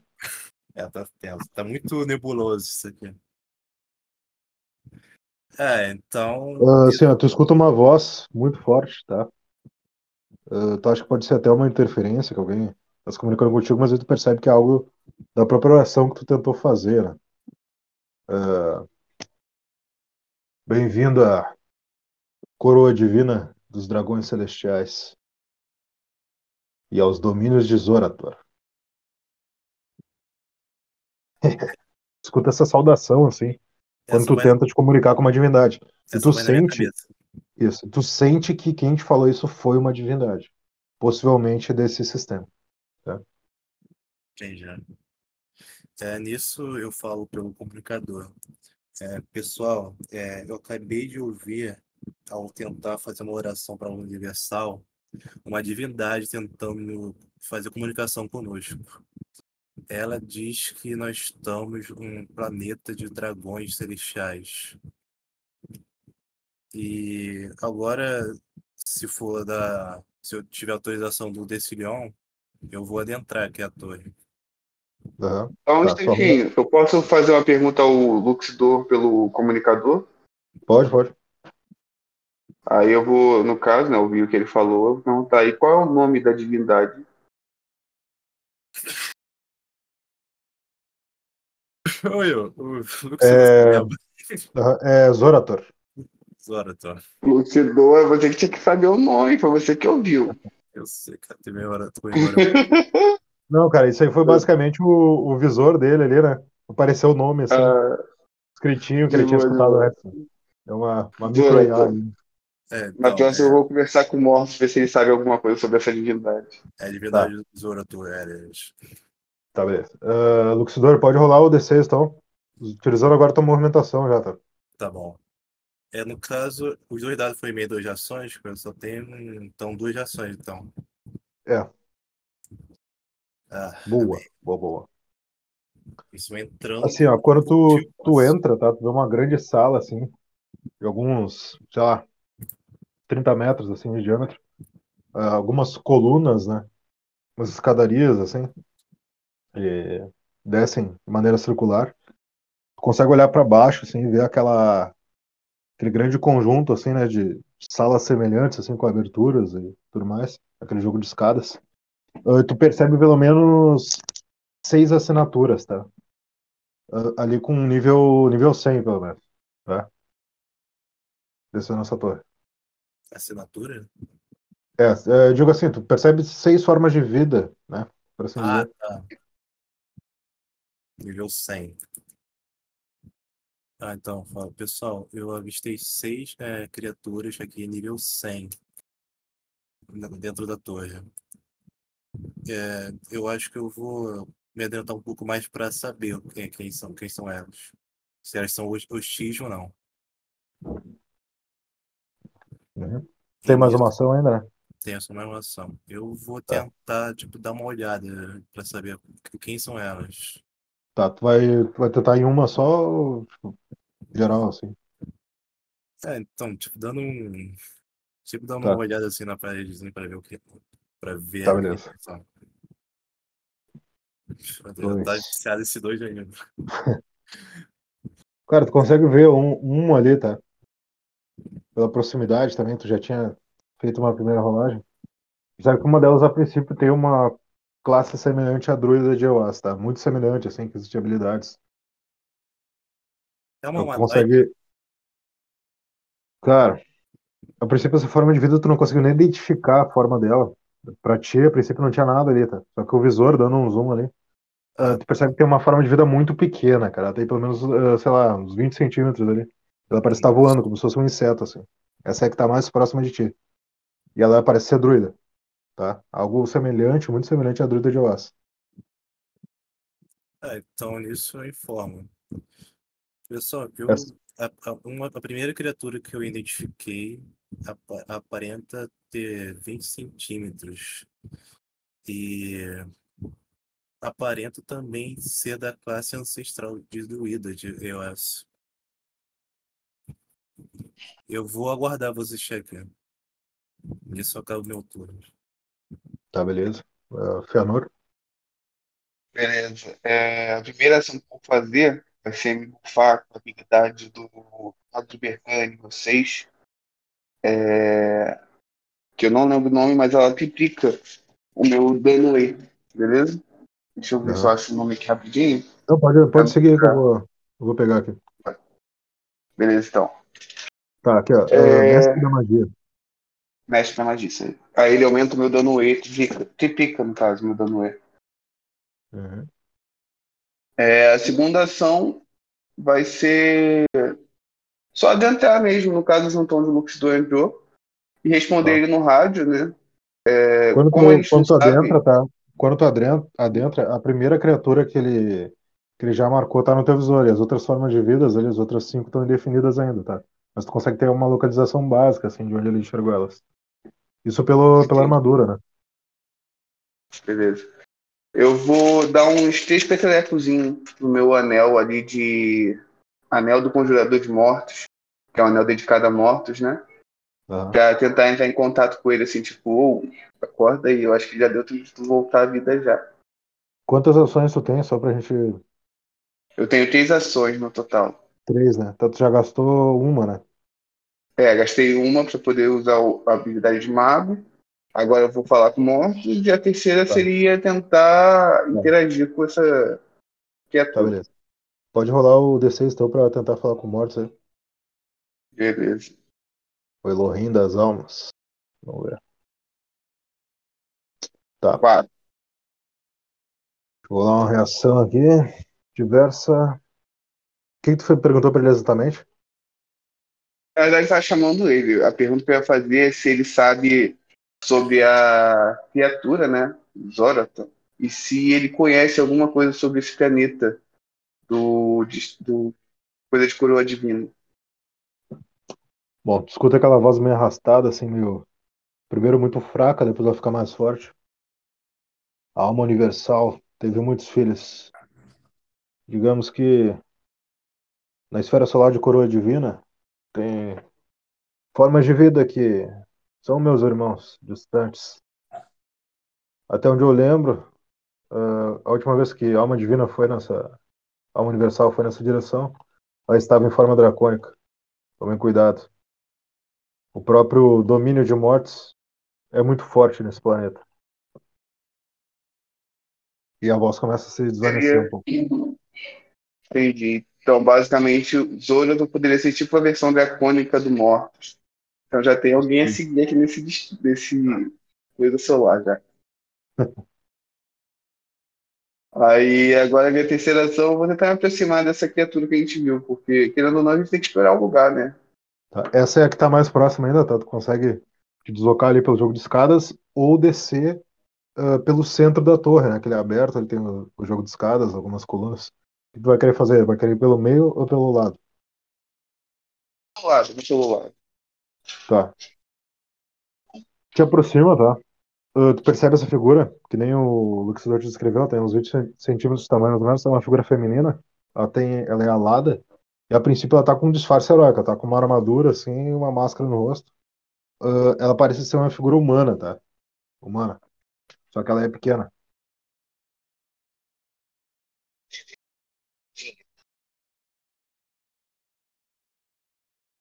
É, tá, tá muito nebuloso isso aqui. É, então. Uh, assim, ó, tu escuta uma voz muito forte, tá? Uh, tu acha que pode ser até uma interferência que alguém tá se comunicando contigo, mas aí tu percebe que é algo da própria oração que tu tentou fazer, né? Uh, Bem-vindo à Coroa Divina dos Dragões Celestiais e aos domínios de Zorator. Escuta essa saudação, assim, quando essa tu vai... tenta te comunicar com uma divindade. E tu sente... Isso, tu sente que quem te falou isso foi uma divindade, possivelmente desse sistema. Tá? Entendi. É, nisso eu falo pelo complicador. É, pessoal, é, eu acabei de ouvir, ao tentar fazer uma oração para o Universal, uma divindade tentando fazer comunicação conosco. Ela diz que nós estamos num planeta de dragões celestiais. E agora, se for da, se eu tiver autorização do Decilion, eu vou adentrar aqui a torre. Uhum. Só um instantinho, tá, só... eu posso fazer uma pergunta ao Luxidor pelo comunicador? Pode, pode. Aí eu vou, no caso, né, ouvir o que ele falou, eu vou perguntar aí qual é o nome da divindade? Oi, o Luxidor. É, é Zorator. Zorator. Luxidor, você que tinha que saber o nome, foi você que ouviu. Eu sei, cara, tem meia hora, tô embora. Não, cara, isso aí foi basicamente o, o visor dele ali, né? Apareceu o nome, assim, uh, escritinho que ele tinha escutado antes. É uma, uma micro-I A. É, então, na próxima é... eu vou conversar com o Morph, ver se ele sabe alguma coisa sobre essa divindade. É a divindade do Zorator, é. Tá, beleza. Uh, Luxidor, pode rolar o D seis, então. Utilizando agora a tua movimentação já, tá? Tá bom. É, no caso, os dois dados foram meio duas ações, eu só tenho, então, duas ações, então. É. Ah, boa, bem. boa, boa. Isso entrando. Assim, ó, quando tu, tu entra, tá? Tu vê uma grande sala, assim, de alguns, sei lá, trinta metros, assim, de diâmetro. Uh, algumas colunas, né? Umas escadarias, assim. E descem de maneira circular. Tu consegue olhar pra baixo, assim, e ver aquela... aquele grande conjunto, assim, né? De salas semelhantes, assim, com aberturas e tudo mais. Aquele jogo de escadas. Uh, tu percebe pelo menos... Seis assinaturas, tá? Ali com nível, nível cem, pelo menos. Tá? Desceu a nossa torre. Assinatura? É, é, digo assim, tu percebe seis formas de vida, né? Pra assim ah, dizer. Tá. Nível cem. Ah, então, fala. Pessoal, eu avistei seis é, criaturas aqui, nível cem. Dentro da torre. É, eu acho que eu vou... me adiantar um pouco mais para saber quem, quem, são, quem são elas. Se elas são hostis ou não. Uhum. Tem mais uma ação ainda, né? Tem só mais uma ação. Eu vou tentar, tá. tipo, dar uma olhada para saber quem são elas. Tá, tu vai, tu vai tentar em uma só ou, tipo, geral, assim? É, então, tipo, dando um... Tipo, dando tá. uma olhada, assim, na parede, para ver o que... Pra ver... Tá, beleza. Questão. Tá viciado esse dois ainda. Cara, tu consegue ver um, um ali, tá? Pela proximidade também, tu já tinha feito uma primeira rolagem. Sabe que uma delas, a princípio, tem uma classe semelhante à druida de Eos, tá? Muito semelhante, assim, que existe habilidades. É uma tu consegue... Cara, a princípio, essa forma de vida, tu não conseguiu nem identificar a forma dela. Pra ti, a princípio, não tinha nada ali, tá? Só que o visor, dando um zoom ali, uh, tu percebe que tem uma forma de vida muito pequena, cara. Ela tem pelo menos, uh, sei lá, uns vinte centímetros ali. Ela parece estar tá voando, como se fosse um inseto, assim. Essa é que tá mais próxima de ti. E ela parece ser druida, tá? Algo semelhante, muito semelhante à druida de Oas. Ah, então nisso eu informo. Pessoal, eu, a, a, uma, a primeira criatura que eu identifiquei aparenta ter vinte centímetros e aparenta também ser da classe ancestral de druida de Eos. Eu vou aguardar você chegar. Isso acaba o meu turno. Tá, beleza. Uh, Fianor? Beleza. É, a primeira ação que eu vou fazer vai ser me bufar com a habilidade do Mago de Berkana nível seis. É... que eu não lembro o nome, mas ela triplica o meu dano aí, beleza? Deixa eu ver não. se eu acho o nome aqui rapidinho. Não, pode, pode seguir que eu vou, eu vou pegar aqui. Beleza, então. Tá, aqui ó, é... é... Mestre da Magia. Mestre da Magia, isso aí. Aí ele aumenta o meu dano E, triplica, triplica no caso, meu dano E. Uhum. É, a segunda ação vai ser... só adentrar mesmo, no caso, juntão de Luxidor enviou, e responder tá. ele no rádio, né? É, quando tu, quando tu adentra, tá? Quando tu adentra, a primeira criatura que ele, que ele já marcou tá no teu visor, e as outras formas de vidas, as outras cinco estão indefinidas ainda, tá? Mas tu consegue ter uma localização básica, assim, de onde ele enxergou elas. Isso pelo, pela armadura, né? Beleza. Eu vou dar uns três petelecozinhos no meu anel ali de... Anel do Conjurador de Mortos, que é um anel dedicado a mortos, né? Uhum. Pra tentar entrar em contato com ele, assim, tipo, ou, oh, acorda aí, eu acho que já deu tempo de tu voltar à vida já. Quantas ações tu tem, só pra gente... Eu tenho três ações no total. Três, né? Então tu já gastou uma, né? É, gastei uma pra poder usar a habilidade de mago, agora eu vou falar com mortos, e a terceira tá. seria tentar interagir tá. com essa criatura. Tá, beleza. Pode rolar o D seis então pra tentar falar com o morto aí. Beleza. O Elohim das almas. Vamos ver. Tá. Quatro. Vou rolar uma reação aqui. Diversa. O que, que tu foi, perguntou pra ele exatamente? Na verdade, tá chamando ele. A pergunta que eu ia fazer é se ele sabe sobre a criatura, né? Zoratan. E se ele conhece alguma coisa sobre esse planeta. Do, do coisa de Coroa Divina. Bom, tu escuta aquela voz meio arrastada, assim, meio... Primeiro muito fraca, depois ela fica mais forte. A alma universal teve muitos filhos. Digamos que na esfera solar de Coroa Divina tem formas de vida que são meus irmãos distantes. Até onde eu lembro, uh, a última vez que a alma divina foi nessa... A alma universal foi nessa direção, ela estava em forma dracônica. Tomem cuidado. O próprio domínio de mortes é muito forte nesse planeta. E a voz começa a se desvanecer um pouco. Entendi. Então, basicamente, o Zoro poderia ser tipo a versão dracônica do Mortos. Então já tem alguém a seguir aqui nesse, nesse coisa solar já. Aí, agora a minha terceira ação, eu vou tentar me aproximar dessa criatura que a gente viu, porque, querendo ou não, a gente tem que explorar o lugar, né? Tá. Essa é a que tá mais próxima ainda, tá? Tu consegue te deslocar ali pelo jogo de escadas ou descer uh, pelo centro da torre, né? Que ele é aberto, ele tem o, o jogo de escadas, algumas colunas. O que tu vai querer fazer? Vai querer ir pelo meio ou pelo lado? Pelo lado, pelo lado. Tá. Te aproxima, tá? Uh, tu percebe essa figura, que nem o Luxidor te descreveu, tem uns vinte centímetros de tamanho, mais ou menos, é uma figura feminina, ela, tem, ela é alada, e a princípio ela tá com um disfarce heróico, tá com uma armadura, assim, uma máscara no rosto. Uh, ela parece ser uma figura humana, tá? Humana. Só que ela é pequena.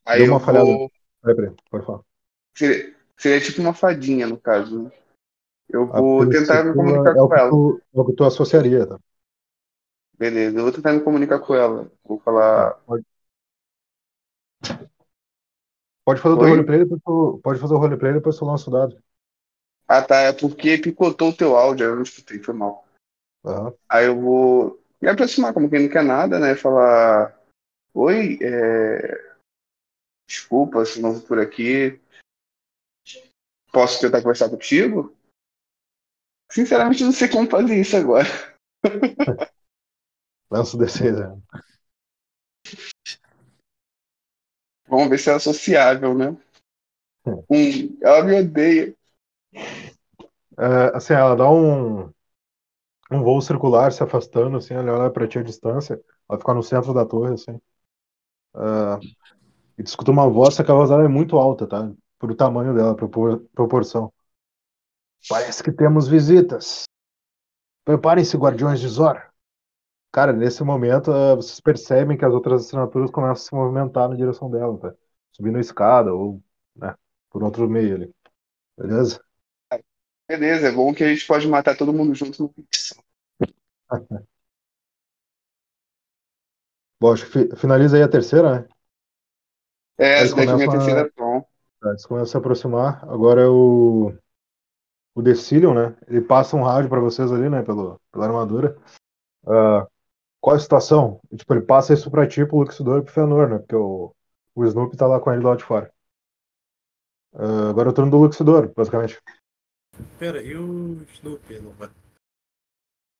Aí Deu uma eu falhada. Vou... Peraí, peraí, pode falar. Seria, seria tipo uma fadinha, no caso, né? Eu vou tentar me comunicar é com ela. Tu, é o que tu associaria, tá? Beleza, eu vou tentar me comunicar com ela. Vou falar... Pode, pode fazer o teu roleplay, depois tu, pode fazer o roleplay, depois tu lança o dado. Ah, tá, é porque picotou o teu áudio, eu não escutei, foi mal. Uhum. Aí eu vou me aproximar, como quem não quer nada, né? Falar... Oi, é... Desculpa, se não vou por aqui. Posso tentar conversar contigo? Sinceramente, não sei como fazer isso agora. Lança o D seis. Vamos ver se é associável, né? Hum, ela me odeia. É, assim, ela dá um, um voo circular, se afastando, assim, ela olha pra ti a distância, ela fica no centro da torre, assim. Uh, e tu escuta uma voz, que a voz dela é muito alta, tá? Pro tamanho dela, propor, proporção. Parece que temos visitas. Preparem-se, guardiões de Zor. Cara, nesse momento, uh, vocês percebem que as outras assinaturas começam a se movimentar na direção dela, tá? Subindo a escada ou, né, por outro meio ali. Beleza? Beleza, é bom que a gente pode matar todo mundo junto no pix. Bom, acho que finaliza aí a terceira, né? É, essa daqui é a minha terceira tom. Eles começam a se aproximar. Agora é o... O Decilion, né? Ele passa um rádio pra vocês ali, né? Pelo, pela armadura. Uh, qual a situação? E, tipo, ele passa isso pra ti, pro Luxidor e pro Fianor, né? Porque o, o Snoopy tá lá com ele do lado de fora. Uh, agora é o turno do Luxidor, basicamente. Pera, e o Snoopy não vai?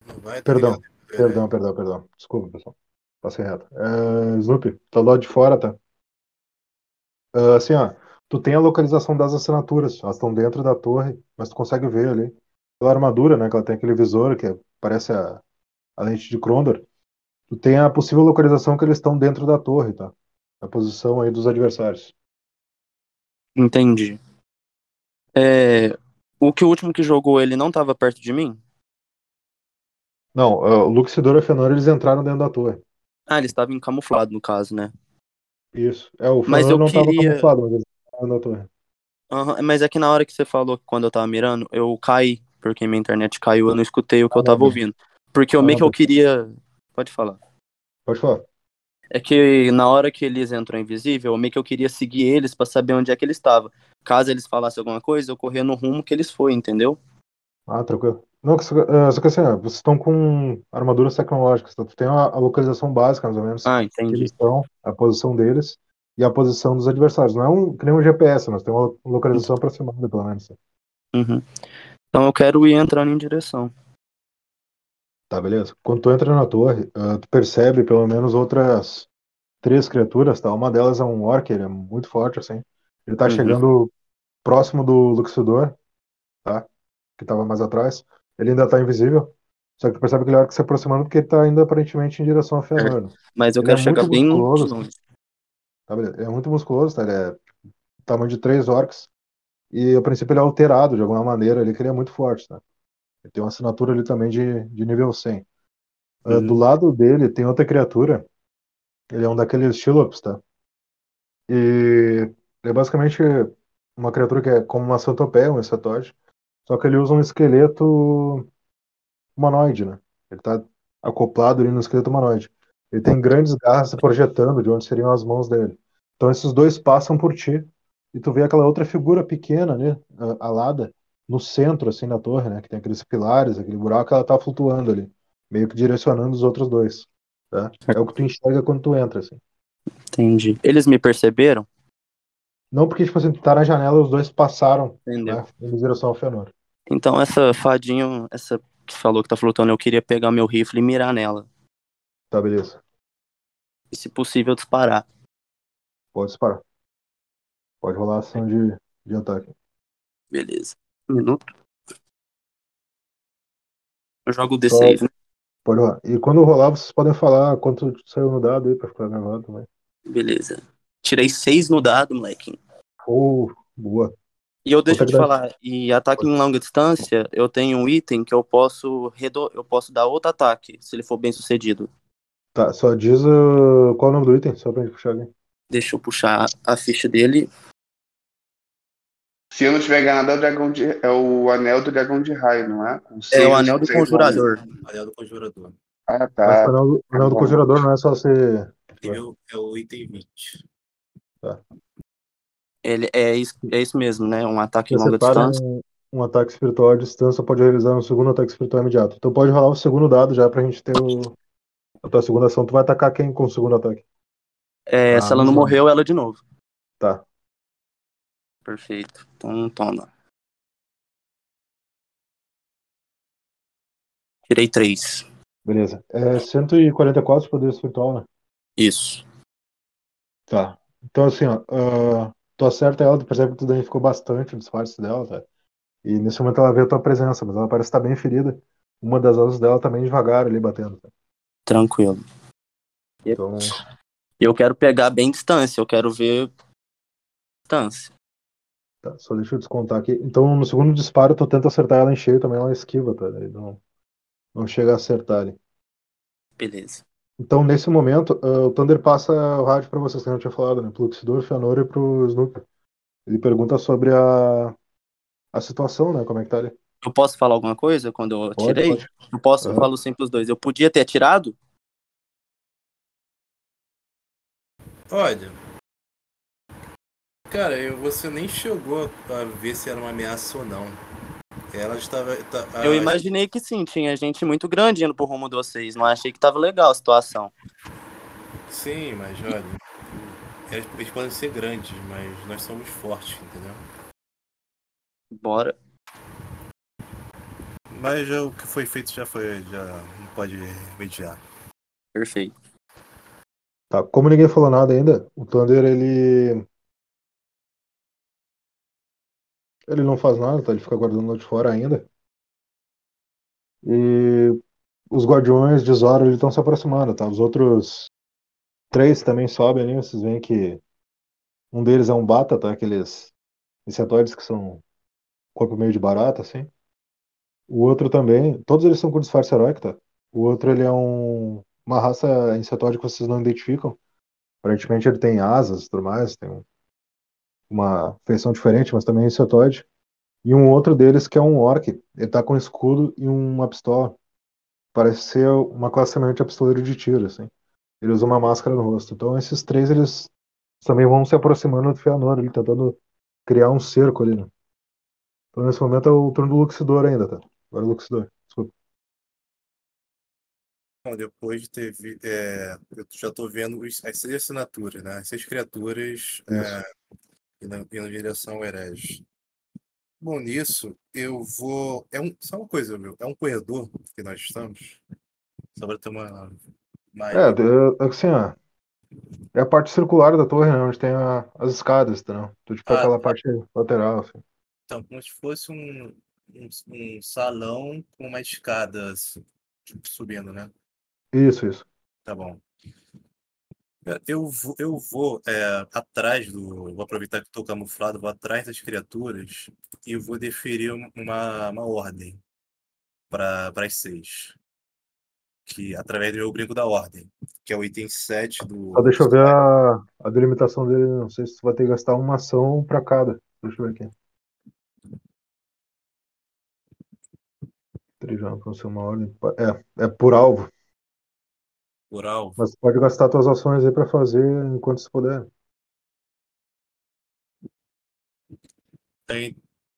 Não vai perdão, ligado, perdão, perdão, perdão. Desculpa, pessoal. Passei errado. Uh, Snoopy, tá do lado de fora, tá? Uh, assim, ó. Tu tem a localização das assinaturas, elas estão dentro da torre, mas tu consegue ver ali. Pela armadura, né, que ela tem aquele visor que parece a, a lente de Krondor, tu tem a possível localização que eles estão dentro da torre, tá? A posição aí dos adversários. Entendi. É, o que o último que jogou, ele não estava perto de mim? Não, o Luxidor e o Fenor, eles entraram dentro da torre. Ah, eles estavam camuflados, no caso, né? Isso. É, o Fenor não estava queria... camuflado, mas eles... Uhum, mas é que na hora que você falou, quando eu tava mirando, eu caí, porque minha internet caiu, eu não escutei o que ah, eu tava não, ouvindo. Porque o meio que eu queria... Pode falar. Pode falar. É que na hora que eles entram invisível, o meio que eu queria seguir eles pra saber onde é que eles estavam. Caso eles falassem alguma coisa, eu corria no rumo que eles foram, entendeu? Ah, tranquilo. Não, só que assim, vocês estão com armaduras tecnológicas, tá? Tu tem a localização básica, mais ou menos. Ah, entendi. Eles estão, a posição deles... E a posição dos adversários. Não é um, que nem um G P S, mas tem uma localização aproximada, pelo menos. Uhum. Então eu quero ir entrando em direção. Tá, beleza. Quando tu entra na torre, uh, tu percebe pelo menos outras três criaturas, tá? Uma delas é um orc, ele é muito forte, assim. Ele tá uhum. chegando próximo do Luxidor, tá? Que tava mais atrás. Ele ainda tá invisível. Só que tu percebe que ele é hora que se aproximando, porque ele tá indo aparentemente em direção a Fianor. É, mas eu ele quero é chegar bem longe. Tá, ele é muito musculoso, tá? Ele é tamanho de três orcs. E, a princípio, ele é alterado de alguma maneira ali, que ele é muito forte, né? Ele tem uma assinatura ali também de, de nível cem. Uhum. Uh, do lado dele tem outra criatura. Ele é um daqueles Shilops, tá? E ele é basicamente uma criatura que é como uma centopeia, um insetóide. Só que ele usa um esqueleto humanoide, né? Ele tá acoplado ali no esqueleto humanoide. Ele tem grandes garras se projetando de onde seriam as mãos dele. Então esses dois passam por ti. E tu vê aquela outra figura pequena, né? Alada, no centro, assim, na torre, né? Que tem aqueles pilares, aquele buraco, ela tá flutuando ali. Meio que direcionando os outros dois. Tá? É o que tu enxerga quando tu entra, assim. Entendi. Eles me perceberam? Não, porque, tipo assim, tu tá na janela, os dois passaram. Entendeu? Tá? Eles viram só o Fianor. Então, essa fadinha, essa que falou que tá flutuando, eu queria pegar meu rifle e mirar nela. Tá, beleza. E, se possível, disparar. Pode disparar. Pode rolar a ação de, de ataque. Beleza. Um minuto. Eu jogo o D seis, só... né? Pode rolar. E quando rolar, vocês podem falar quanto saiu no dado aí pra ficar gravado também. Beleza. Tirei seis no dado, moleque. Oh, boa. E eu deixo de falar, e ataque em longa distância, eu tenho um item que eu posso redor... eu posso dar outro ataque, se ele for bem sucedido. Tá, só diz uh... qual é o nome do item, só pra gente puxar ali. Deixa eu puxar a ficha dele. Se eu não tiver enganado, é o, dragão de... é o anel do dragão de raio, não é? O é o anel do conjurador. O anel do conjurador. Ah, tá. Mas o anel do, o anel do conjurador não é só ser... Eu, é o item vinte. Tá. Ele é, isso, é isso mesmo, né? Um ataque em longa distância. Um, um ataque espiritual à distância pode realizar um segundo ataque espiritual imediato. Então pode rolar o segundo dado já pra gente ter o... a tua segunda ação. Tu vai atacar quem com o segundo ataque? É, ah, se ela não morreu, ela de novo. Tá. Perfeito. Então, toma. Tirei três. Beleza. É cento e quarenta e quatro de poder espiritual, né? Isso. Tá. Então, assim, ó. Uh, tu acerta ela, tu percebe que tu danificou bastante o disfarce dela, tá? E nesse momento ela vê a tua presença, mas ela parece estar bem ferida. Uma das asas dela tá bem devagar ali batendo. Tá? Tranquilo. Então. Eu quero pegar bem distância, eu quero ver distância. Tá, só deixa eu descontar aqui. Então, no segundo disparo, tu tenta acertar ela em cheio também, ela esquiva, tá? Não, não chega a acertar ali. Beleza. Então, nesse momento, uh, o Thunder passa o rádio pra vocês, que eu não tinha falado, né? Pro Luxidor, Fianor e pro Snoopy. Ele pergunta sobre a, a situação, né? Como é que tá ali. Eu posso falar alguma coisa quando eu pode, atirei? Pode. Eu posso, uhum. Eu falo sempre os dois. Eu podia ter atirado? Olha, cara, eu, você nem chegou a ver se era uma ameaça ou não. Ela estava... Tá, a... Eu imaginei que sim, tinha gente muito grande indo pro rumo de vocês, mas achei que tava legal a situação. Sim, mas olha, eles podem ser grandes, mas nós somos fortes, entendeu? Bora. Mas já, o que foi feito já foi, já não pode remediar. Perfeito. Tá, como ninguém falou nada ainda, o Thunder, ele... Ele não faz nada, tá? Ele fica guardando lá de fora ainda. E os guardiões de Zoro, eles estão se aproximando, tá? Os outros três também sobem ali, vocês veem que um deles é um Bata, tá? Aqueles insetóides que são corpo meio de barata, assim. O outro também, todos eles são com disfarce heróico, tá? O outro, ele é um... uma raça insetóide que vocês não identificam. Aparentemente ele tem asas e tudo mais, tem uma feição diferente, mas também é insetóide. E um outro deles que é um orc. Ele tá com um escudo e uma pistola. Parece ser uma classe semelhante a pistoleiro de tiro, assim. Ele usa uma máscara no rosto. Então esses três, eles também vão se aproximando do Fianor, ele tentando criar um cerco ali, né? Então nesse momento é o turno do Luxidor ainda, tá? Agora é o Luxidor. Bom, depois de ter vi, é, eu já tô vendo os, as seis assinaturas, né? As seis criaturas é, indo, indo em direção ao herege. Bom, nisso, eu vou... É um, só uma coisa, meu. É um corredor que nós estamos. Só para ter uma... uma... É, é, assim, ó. É a parte circular da torre, né? Onde tem a, as escadas, tá? Né? Então, tipo, ah, aquela tá. Parte lateral, assim. Então, como se fosse um, um, um salão com uma escada, assim. subindo, né? Isso, isso. Tá bom. Eu vou, eu vou é, atrás do... Eu vou aproveitar que estou camuflado, vou atrás das criaturas e vou deferir uma, uma ordem para as seis. Que, através do meu brinco da ordem, que é o item sete do... Ah, deixa eu ver a, a delimitação dele. Não sei se tu vai ter que gastar uma ação para cada. Deixa eu ver aqui. Não sei, uma ordem. É, é por alvo. Por alvo. Mas pode gastar tuas ações aí pra fazer enquanto você puder. É...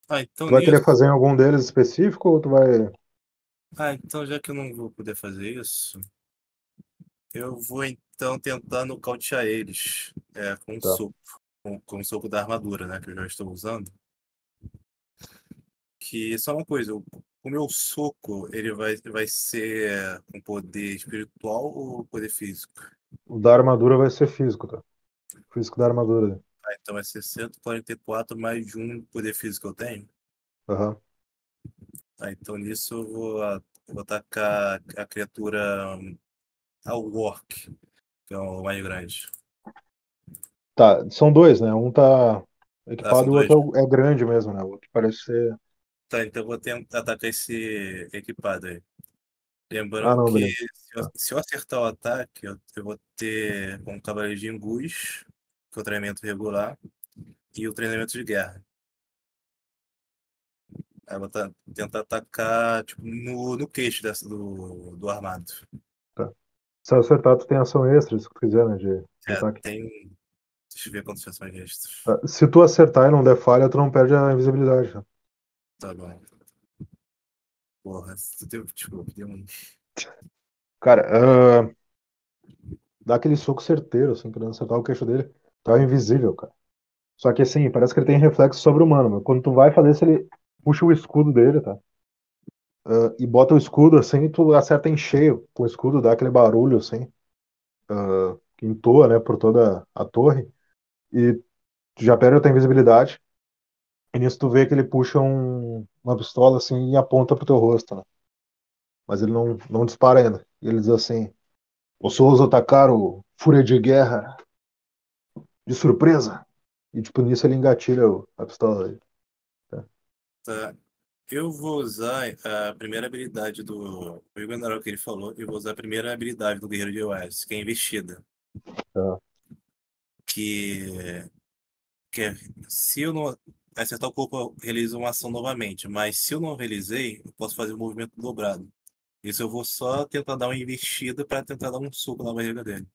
Ah, então tu vai nisso... querer fazer em algum deles específico ou tu vai... Ah, então já que eu não vou poder fazer isso, eu vou então tentar nocautear eles é, com tá. um soco. Com, com o soco da armadura, né? Que eu já estou usando. Que só uma coisa, eu... O meu soco, ele vai, vai ser com um poder espiritual ou poder físico? O da armadura vai ser físico, tá? Físico da armadura. Ah, então vai ser cento e quarenta e quatro mais um poder físico que eu tenho? Aham. Uhum. Ah, então nisso eu vou, vou atacar a criatura ao orc, que é o mais grande. Tá, são dois, né? Um tá equipado e ah, o outro é grande mesmo, né? O outro parece ser... Tá, então eu vou tentar atacar esse equipado aí. Lembrando ah, não, que se eu, se eu acertar o ataque, eu, eu vou ter um cavaleiro de Ingus, que é o treinamento regular, e o treinamento de guerra. Aí eu vou tá, tentar atacar tipo, no, no queixo dessa, do, do armado. Tá. Se eu acertar, tu tem ação extra, se tu quiser, né? De, de é, ataque. Tem... Deixa eu ver quantas ações extras. Tá. Se tu acertar e não der falha, tu não perde a invisibilidade, né? Tá bom. Porra, você teve tipo, deu um... Cara, uh, dá aquele soco certeiro, assim, querendo acertar o queixo dele. Tá invisível, cara. Só que assim, parece que ele tem reflexo sobre-humano, mas quando tu vai fazer isso, ele puxa o escudo dele, tá? Uh, e bota o escudo, assim, e tu acerta em cheio com o escudo, dá aquele barulho, assim, uh, que entoa, né, por toda a torre. E tu já perde a tua invisibilidade. E nisso tu vê que ele puxa um, uma pistola assim e aponta pro teu rosto, né? Mas ele não, não dispara ainda. E ele diz assim: "Você ousa atacar o Fúria de Guerra de surpresa?" E tipo, nisso ele engatilha o, a pistola dele. Tá. Tá. Eu vou usar a primeira habilidade do... Eu ignorei o que ele falou. Eu vou usar a primeira habilidade do Guerreiro de Eos, que é investida. Tá. Que... que é... Se eu não... acertar o corpo, eu realizo uma ação novamente, mas se eu não realizei, eu posso fazer um movimento dobrado. Isso eu vou só tentar dar uma investida para tentar dar um soco na barriga dele.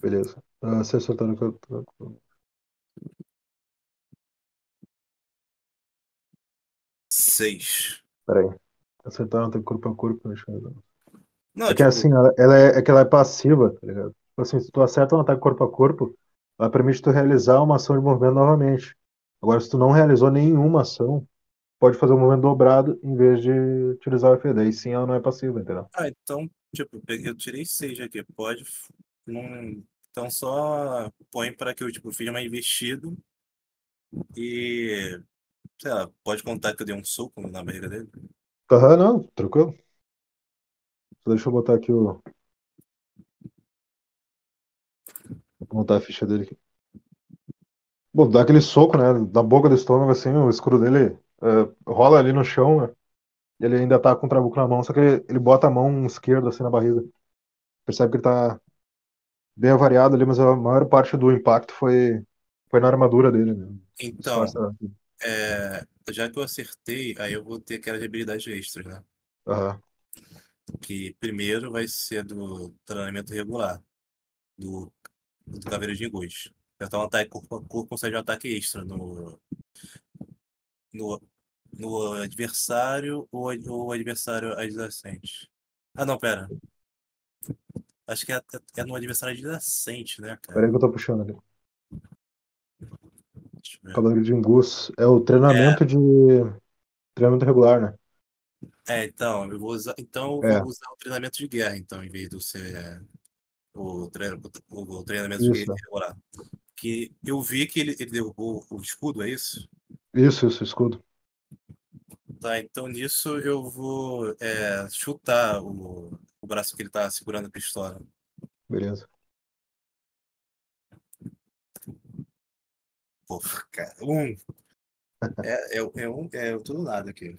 Beleza. Ah, se acertar no corpo. Seis. Peraí. Acertar no corpo a corpo, deixa eu ver. Não, é tipo... que assim, ela é, é que ela é passiva, tá ligado? Assim, se tu acerta um ataque corpo a corpo, ela permite tu realizar uma ação de movimento novamente. Agora, se tu não realizou nenhuma ação, pode fazer um movimento dobrado em vez de utilizar o F D. E sim, ela não é passiva, entendeu? Ah, então, tipo, eu tirei seis aqui. Pode... Não... Então só põe pra que eu, tipo, fiz mais investido e... Sei lá, pode contar que eu dei um soco na barriga dele? Aham, não, tranquilo. Deixa eu botar aqui o... Vou montar a ficha dele aqui. Bom, dá aquele soco, né? Na boca do estômago, assim, o escudo dele uh, rola ali no chão, né? Ele ainda tá com o trabuco na mão, só que ele, ele bota a mão esquerda, assim, na barriga. Percebe que ele tá bem avariado ali, mas a maior parte do impacto foi, foi na armadura dele, né? Então, é, já que eu acertei, aí eu vou ter aquelas habilidades extras, né? Aham. Que primeiro vai ser do treinamento regular. Do... do Caveiras de Ingus. Então, um ataque corpo a corpo consegue um ataque extra no, no, no adversário ou, ou adversário adjacente. Ah, não, pera. Acho que é, é no adversário adjacente, né, cara? Pera aí que eu tô puxando ali. Cavaleiro de Ingus é o treinamento é... de... treinamento regular, né? É, então, eu vou usar, então, eu é. vou usar o treinamento de guerra, então, em vez do ser... O, treino, o treinamento isso, que, regular. Que eu vi que ele, ele derrubou o escudo, é isso? Isso, isso, escudo. Tá, então nisso eu vou é, chutar o, o braço que ele tá segurando a pistola. Beleza. Pô, cara, um. É, é, é um, é tudo nada aqui.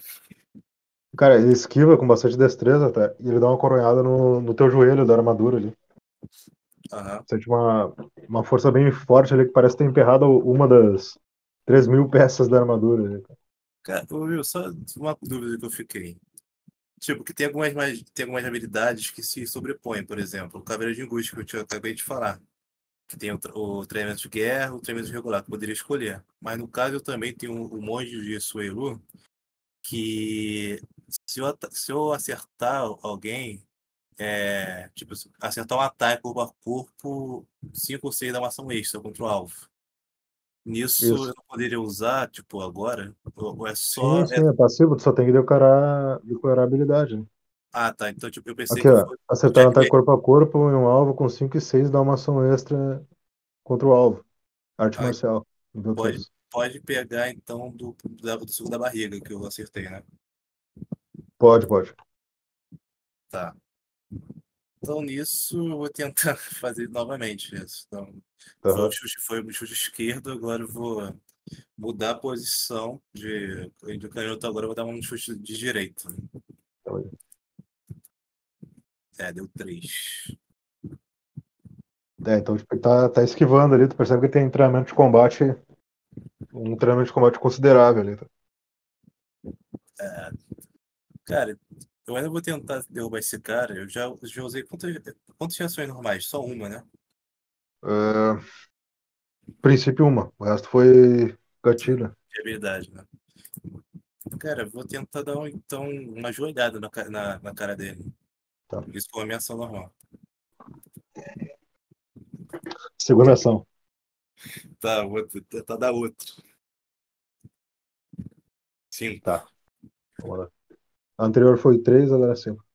Cara, ele esquiva com bastante destreza, tá? E ele dá uma coronhada no, no teu joelho da armadura ali. Uhum. Sente uma, uma força bem forte ali que parece ter emperrado uma das três mil peças da armadura ali, cara. Cara, eu, só uma dúvida que eu fiquei. Tipo, que tem algumas, mais, tem algumas habilidades que se sobrepõem, por exemplo, o Caveira de Angústia, que eu te, acabei de falar. Que tem o, o treinamento de guerra, o treinamento regular, que eu poderia escolher. Mas no caso, eu também tenho o monge de Suelu, que se eu, se eu acertar alguém, é, tipo, acertar um ataque corpo a corpo, cinco ou seis dá uma ação extra contra o alvo. Nisso isso. Eu não poderia usar, tipo, agora? Ou é só. Sim, sim, é passivo, tu só tem que decorar, decorar a habilidade. Né? Ah, tá. Então, tipo, eu pensei aqui, que. Ó, eu... acertar um ataque corpo a corpo em um alvo com cinco e seis dá uma ação extra contra o alvo. Arte ah, marcial. Pode, pode pegar, então, do, do, do suco da barriga que eu acertei, né? Pode, pode. Tá. Então, nisso, eu vou tentar fazer novamente isso. Então, tá. Foi um chute, foi um chute esquerdo, agora eu vou mudar a posição de, de canhoto, agora eu vou dar um chute de direito. É, deu três. É, então tipo, tá, tá esquivando ali, tu percebe que tem treinamento de combate, um treinamento de combate considerável ali. Tá? É, cara... Eu ainda vou tentar derrubar esse cara. Eu já, já usei quantas, quantas reações normais? Só uma, né? É... princípio uma. O resto foi gatilho. É verdade, né? Cara, vou tentar dar um, então uma joelhada na, na, na cara dele. Tá. Isso foi minha ação normal. Segunda ação. Tá, vou tentar dar outro. Sim. Tá. Vamos lá. A anterior foi três, agora é cinco.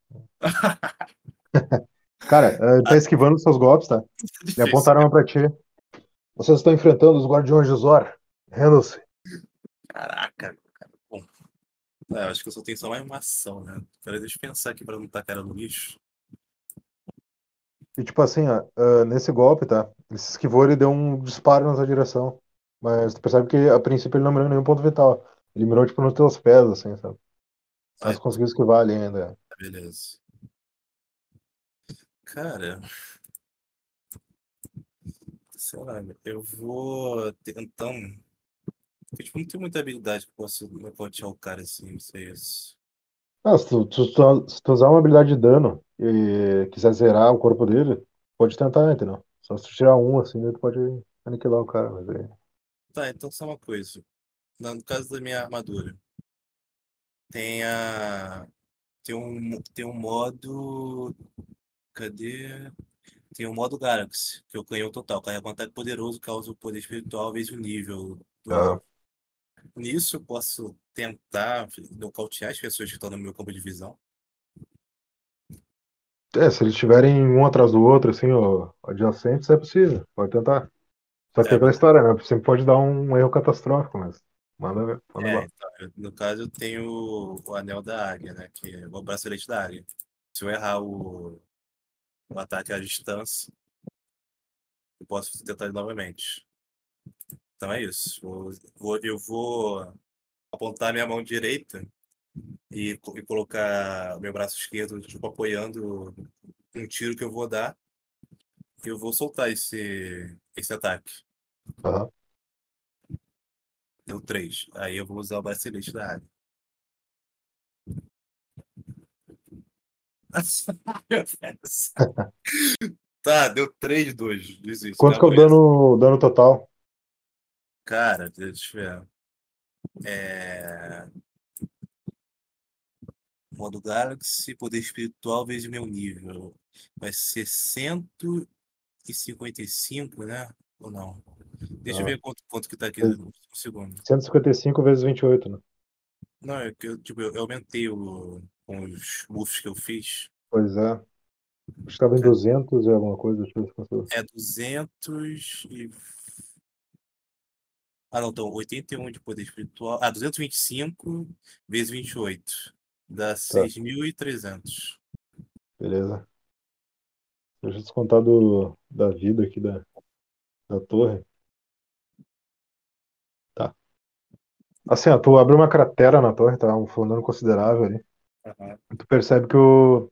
Cara, ele tá esquivando os seus golpes, tá? Ele apontaram uma pra ti. Vocês estão enfrentando os guardiões de Zor. Rendam-se. Caraca, cara. Bom. É, eu acho que eu só tenho só mais uma ação, né? Peraí, deixa eu pensar aqui pra não tacar no lixo. E tipo assim, ó, nesse golpe, tá? Ele se esquivou, ele deu um disparo na sua direção. Mas tu percebe que a princípio ele não mirou em nenhum ponto vital. Ele mirou tipo nos teus pés, assim, sabe? Mas conseguiu esquivar ali ainda. Beleza. Cara. Sei lá, eu vou tentar. Porque, tipo, não tem muita habilidade que eu posso nocautear o cara assim, não sei isso. Ah, se tu, tu, tu, se tu usar uma habilidade de dano e quiser zerar o corpo dele, pode tentar, entendeu? Só se tu tirar um assim, tu pode aniquilar o cara. Mas aí... Tá, então só uma coisa. No caso da minha armadura. Tem a. Tem um, tem um modo. Cadê? Tem um modo Galaxy, que eu ganhei o total. Carrega um ataque poderoso, causa o poder espiritual, vezes o nível. Do... Ah. Nisso eu posso tentar nocautear as pessoas que estão no meu campo de visão. É, se eles estiverem um atrás do outro, assim, ó, adjacentes, é possível. Pode tentar. Só que é aquela história, né? Sempre pode dar um erro catastrófico, mas. Manda, manda é, então, eu, no caso eu tenho o, o anel da águia, né? Que é o bracelete da águia. Se eu errar o, o ataque à distância, eu posso tentar novamente. Então é isso. Eu vou, eu vou apontar minha mão direita e, e colocar meu braço esquerdo tipo, apoiando um tiro que eu vou dar. E eu vou soltar esse, esse ataque. Uhum. Deu três. Aí eu vou usar o bracelete da área. Tá, deu três, dois. Quanto que é o dano, dano total? Cara, deixa eu ver. É... Modo Galaxy, poder espiritual, vezes o meu nível. Vai ser cento e cinquenta e cinco, né? Ou não? Deixa ah. eu ver quanto, quanto que tá aqui no segundo. cento e cinquenta e cinco vezes vinte e oito, né? Não, é que eu, tipo, eu aumentei o, com os buffs que eu fiz. Pois é. Acho que estava em duzentos e alguma coisa. Deixa eu ver se consigo. É duzentos e... Ah, não, então oitenta e um de poder espiritual. Ah, duzentos e vinte e cinco vezes vinte e oito. Dá seis mil e trezentos. Beleza. Deixa eu descontar do, da vida aqui da, da torre. Tá. Assim, ó, tu abre uma cratera na torre, tá? Um fundão considerável ali. Uhum. Tu percebe que o.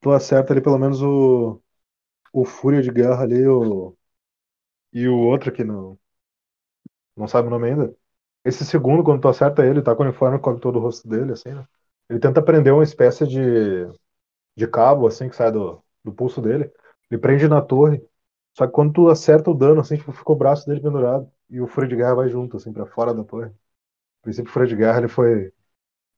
Tu acerta ali pelo menos o. O Fúria de Guerra ali, o. E o outro que não. Não sabe o nome ainda. Esse segundo, quando tu acerta ele, tá com o uniforme, cobre todo o rosto dele, assim, né? Ele tenta prender uma espécie de, de cabo, assim, que sai do, do pulso dele. Ele prende na torre. Só que quando tu acerta o dano, assim, tipo, fica o braço dele pendurado. E o Fúria de Guerra vai junto, assim, pra fora da torre. No princípio, o Fúria de Guerra, ele foi...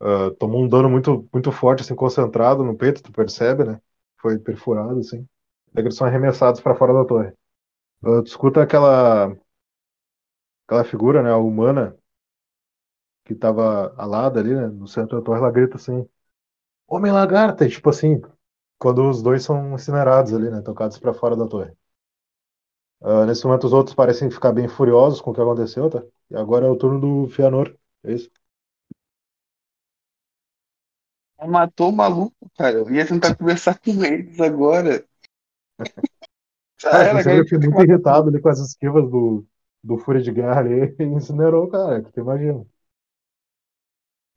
Uh, tomou um dano muito, muito forte, assim, concentrado no peito, tu percebe, né? Foi perfurado, assim. Daí eles são arremessados pra fora da torre. Uh, tu escuta aquela... Aquela figura, né, a humana, que tava alada ali, né, no centro da torre, ela grita assim, Homem Lagarta, tipo assim, quando os dois são incinerados ali, né, tocados pra fora da torre. Uh, nesse momento os outros parecem ficar bem furiosos com o que aconteceu, tá? E agora é o turno do Fianor, é isso. Matou o maluco, cara, eu ia tentar conversar com eles agora. Ah, era, cara, eu fiquei muito irritado ali com as esquivas do... do Fúria de Guerra ali, incinerou o cara, que tu imagina.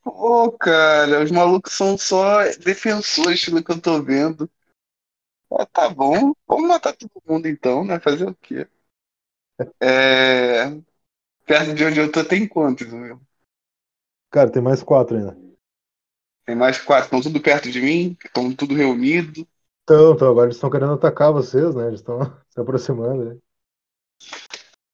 Pô, cara, os malucos são só defensores do que eu tô vendo. Ah, tá bom, vamos matar todo mundo então, né? Fazer o quê? É... Perto de onde eu tô tem quantos, meu? Cara, tem mais quatro ainda. Tem mais quatro, estão tudo perto de mim, estão tudo reunido. Então, então, agora eles estão querendo atacar vocês, né? Eles estão se aproximando, né?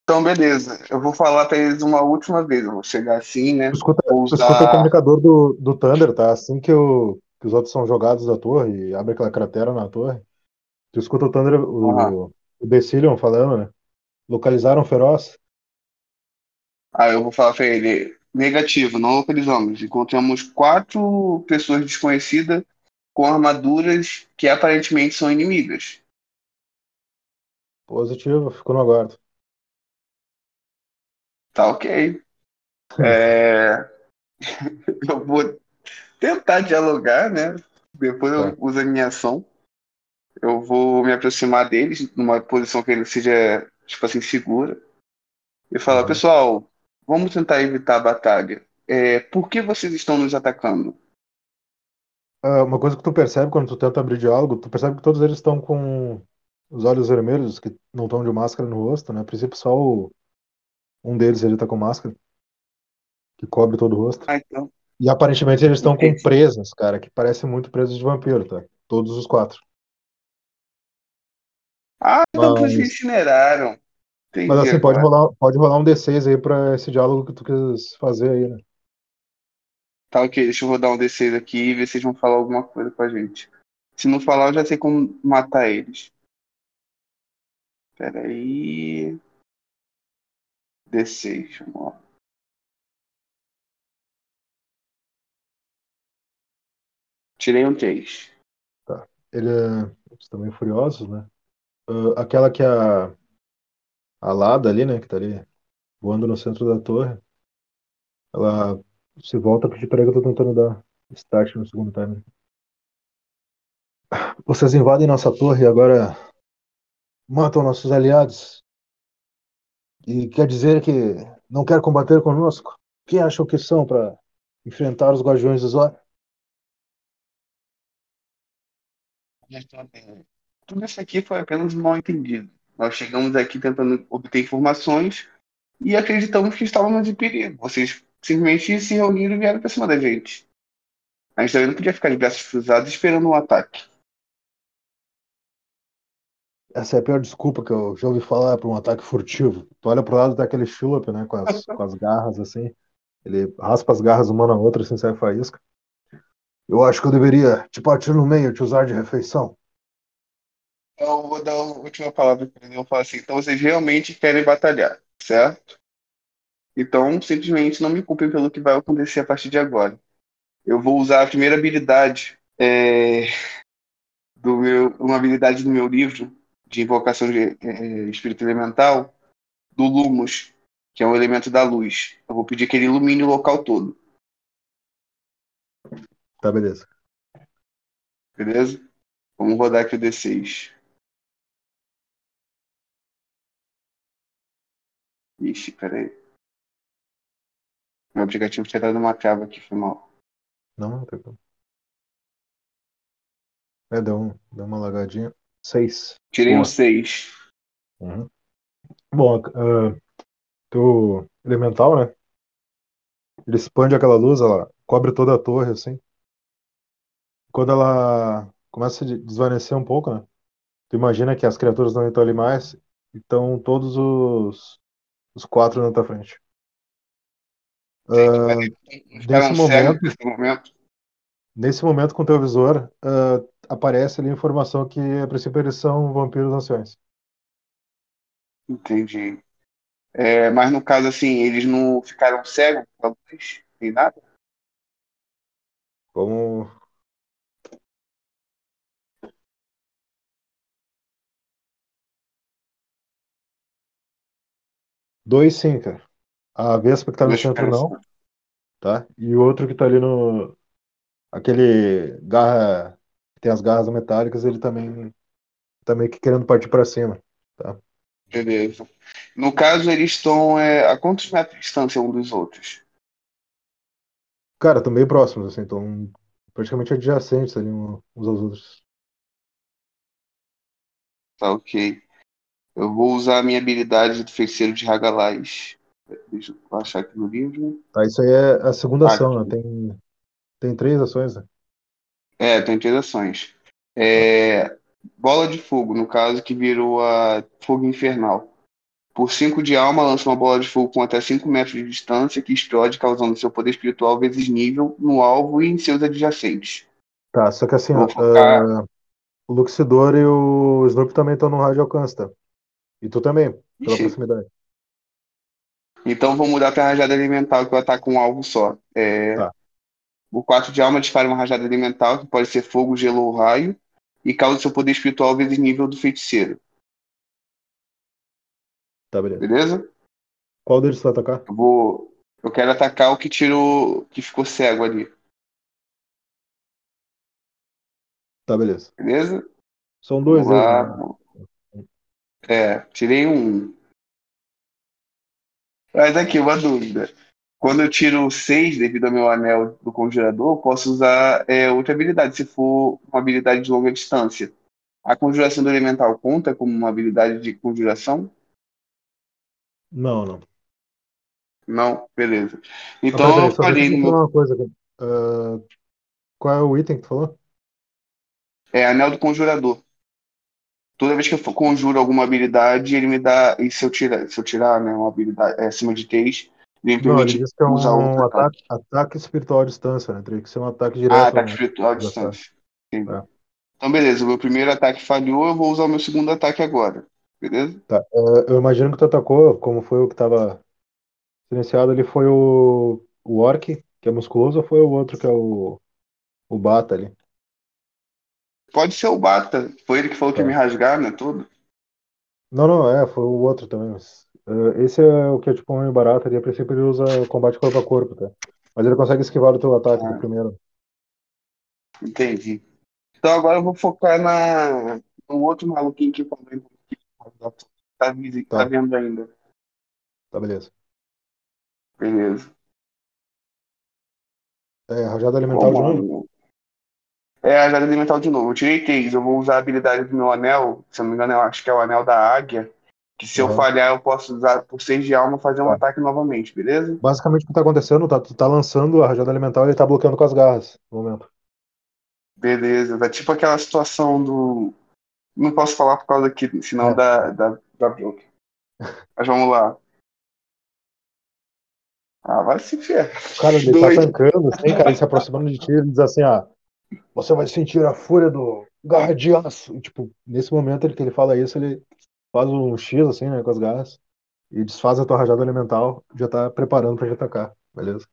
Então, beleza. Eu vou falar pra eles uma última vez. Eu vou chegar assim, né? Escuta, usar... escuta o comunicador do, do Thunder, tá? Assim que, o, que os outros são jogados da torre e abre aquela cratera na torre, tu escuta o Thunder, o, o Decilion falando, né? Localizaram o Feroz? Ah, eu vou falar pra ele. Negativo, não localizamos. Encontramos quatro pessoas desconhecidas com armaduras que aparentemente são inimigas. Positivo, ficou no aguardo. Tá ok. É... eu vou tentar dialogar, né? Depois eu uso a minha ação. Eu vou me aproximar deles numa posição que ele seja, tipo assim, segura. E falar, pessoal, vamos tentar evitar a batalha. É, por que vocês estão nos atacando? Ah, uma coisa que tu percebe quando tu tenta abrir diálogo, tu percebe que todos eles estão com os olhos vermelhos, que não estão de máscara no rosto, né? A princípio só o Um deles ele tá com máscara, que cobre todo o rosto. Ah, então. E aparentemente eles estão com presas, cara, que parecem muito presas de vampiro, tá? Todos os quatro. Ah, então mas... que eles incineraram. Entendi, mas assim, pode rolar, pode rolar um D seis aí pra esse diálogo que tu quis fazer aí, né? Tá, ok. Deixa eu rodar um D seis aqui e ver se eles vão falar alguma coisa com a gente. Se não falar, eu já sei como matar eles. Pera aí... D seis, vamos lá. Tirei um três. Tá. Ele é... Eles também furiosos, né? Uh, aquela que é a... a Lada ali, né? Que tá ali voando no centro da torre. Ela se volta pra pedir pra ela que eu tô tentando dar start no segundo time. Vocês invadem nossa torre e agora matam nossos aliados. E quer dizer que não quer combater conosco? Quem acham que são para enfrentar os Guardiões do Zor? Tudo isso aqui foi apenas mal entendido. Nós chegamos aqui tentando obter informações e acreditamos que estávamos em perigo. Vocês simplesmente se reuniram e vieram para cima da gente. A gente também não podia ficar de braços cruzados esperando um ataque. Essa é a pior desculpa que eu já ouvi falar para um ataque furtivo. Tu olha pro lado daquele chup, né? Com as, com as garras, assim. Ele raspa as garras uma na outra, assim, sai faísca. Eu acho que eu deveria te partir no meio, te usar de refeição. Então, eu vou dar a última palavra para ele. Eu vou falar assim, então vocês realmente querem batalhar, certo? Então, simplesmente não me culpem pelo que vai acontecer a partir de agora. Eu vou usar a primeira habilidade, é, do meu, uma habilidade do meu livro, de invocação de, eh, espírito elemental, do Lumos, que é o elemento da luz. Eu vou pedir que ele ilumine o local todo. Tá, beleza. Beleza? Vamos rodar aqui o D seis. Ixi, peraí. Meu aplicativo tinha dado uma trava aqui, foi mal. Não, não tem problema. É, deu, um, deu uma lagadinha. seis. Tirei um seis. Uhum. Bom, uh, teu elemental, né? Ele expande aquela luz, ela cobre toda a torre, assim. Quando ela começa a desvanecer um pouco, né? Tu imagina que as criaturas não estão ali mais, então todos os, os quatro na tua frente. Uh, nesse, momento, nesse momento, nesse momento com o teu visor, uh, aparece ali a informação que a princípio eles são vampiros anciões. Entendi. É, mas no caso, assim, eles não ficaram cegos pela luz, nem nada? Como... Dois sim, cara. A Vespa que tá no centro não, tá? E o outro que tá ali no... Aquele garra... que tem as garras metálicas, ele também tá meio que querendo partir pra cima, tá? Beleza. No caso, eles estão é, a quantos metros de distância um dos outros? Cara, estão bem próximos, assim, estão praticamente adjacentes ali uns aos outros. Tá, ok. Eu vou usar a minha habilidade do feiticeiro de Hagalais. Deixa eu achar aqui no livro. Tá, isso aí é a segunda ah, ação, né? Tem, tem três ações, né? É, tem três ações. É... Bola de fogo, no caso, que virou a fogo infernal. Por cinco de alma, lança uma bola de fogo com até cinco metros de distância, que explode, causando seu poder espiritual vezes nível no alvo e em seus adjacentes. Tá, só que assim, ó, focar... uh, o Luxidor e o Snoopy também estão no raio de alcance, tá? E tu também, pela Ixi. proximidade. Então vou mudar pra rajada elemental, que eu ataco um alvo só. É... Tá. O quatro de alma dispara uma rajada elemental, que pode ser fogo, gelo ou raio, e causa seu poder espiritual vezes nível do feiticeiro. Tá, beleza. Beleza? Qual deles você vai atacar? Eu vou... Eu quero atacar o que tirou... que ficou cego ali. Tá, beleza. Beleza? São dois. Deles, né? É, tirei um. Mas aqui, uma dúvida. Quando eu tiro seis devido ao meu anel do conjurador, posso usar é, outra habilidade, se for uma habilidade de longa distância. A conjuração do elemental conta como uma habilidade de conjuração? Não, não. Não? Beleza. Então ah, aí, eu falei... No... Uma coisa aqui. Uh, qual é o item que tu falou? É anel do conjurador. Toda vez que eu conjuro alguma habilidade, ele me dá... E se eu tirar, se eu tirar né, uma habilidade é, acima de três... Não, ele diz que é um, um ataque, ataque espiritual à distância, né? Teria que ser um ataque direto. Ah, ataque né? espiritual à distância. Sim. É. Então, beleza. O meu primeiro ataque falhou, eu vou usar o meu segundo ataque agora. Beleza? Tá. Eu imagino que tu atacou, como foi o que tava silenciado ali, foi o, o Orc, que é musculoso, ou foi o outro que é o, o Bata ali? Pode ser o Bata. Foi ele que falou é. que ia me rasgar, né? Tudo? Não, não, é. Foi o outro também, mas... Esse é o que é tipo um homem barato, ele a princípio ele usa combate corpo a corpo, tá? Mas ele consegue esquivar o teu ataque ah. do primeiro. Entendi. Então agora eu vou focar na... no outro maluquinho que tá, vis... tá. tá vendo ainda. Tá, beleza. Beleza. É, rajada elemental Bom, de novo? É, rajada elemental de novo. Eu tirei três, eu vou usar a habilidade do meu anel, se eu não me engano eu acho que é o anel da águia. Que se uhum. eu falhar, eu posso usar por seis de alma fazer um tá. ataque novamente, beleza? Basicamente o que tá acontecendo, tá, tu tá lançando a rajada elemental e ele tá bloqueando com as garras no momento. Beleza, tá tipo aquela situação do... Não posso falar por causa que, senão é. dá, dá, dá bloco. Mas vamos lá. Ah, vai se ferrar. Cara, ele Doido. tá tancando, assim, cara, ele se aproximando de ti, ele diz assim, ah, você vai sentir a fúria do garra de aço. Tipo, nesse momento ele, que ele fala isso, ele... Faz um X assim, né, com as garras. E desfaz a tua rajada elemental. Já tá preparando pra te atacar, beleza?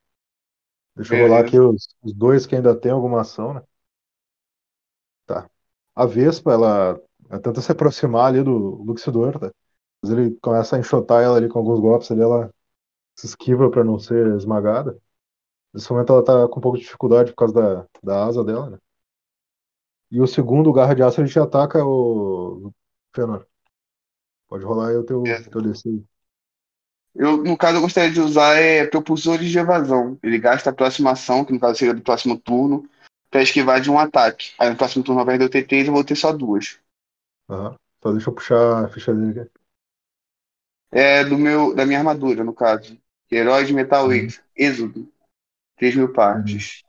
Deixa beleza. eu rolar aqui os, os dois que ainda tem alguma ação, né? Tá. A Vespa, ela, ela tenta se aproximar ali do Luxidor, tá? Mas ele começa a enxotar ela ali com alguns golpes ali, ela se esquiva para não ser esmagada. Nesse momento ela tá com um pouco de dificuldade por causa da, da asa dela, né? E o segundo, o Garra de Aço, ele te ataca, o Feanor. Pode rolar aí o teu, é. teu D C. Eu, no caso, eu gostaria de usar é, propulsores de evasão. Ele gasta a próxima ação, que no caso seria do próximo turno, para esquivar de um ataque. Aí no próximo turno, ao invés de eu ter três, eu vou ter só duas. Aham. Só deixa eu puxar a ficha dele aqui. É do meu, da minha armadura, no caso. Heróis de metal, uhum. Êxodo. três mil partes. Uhum.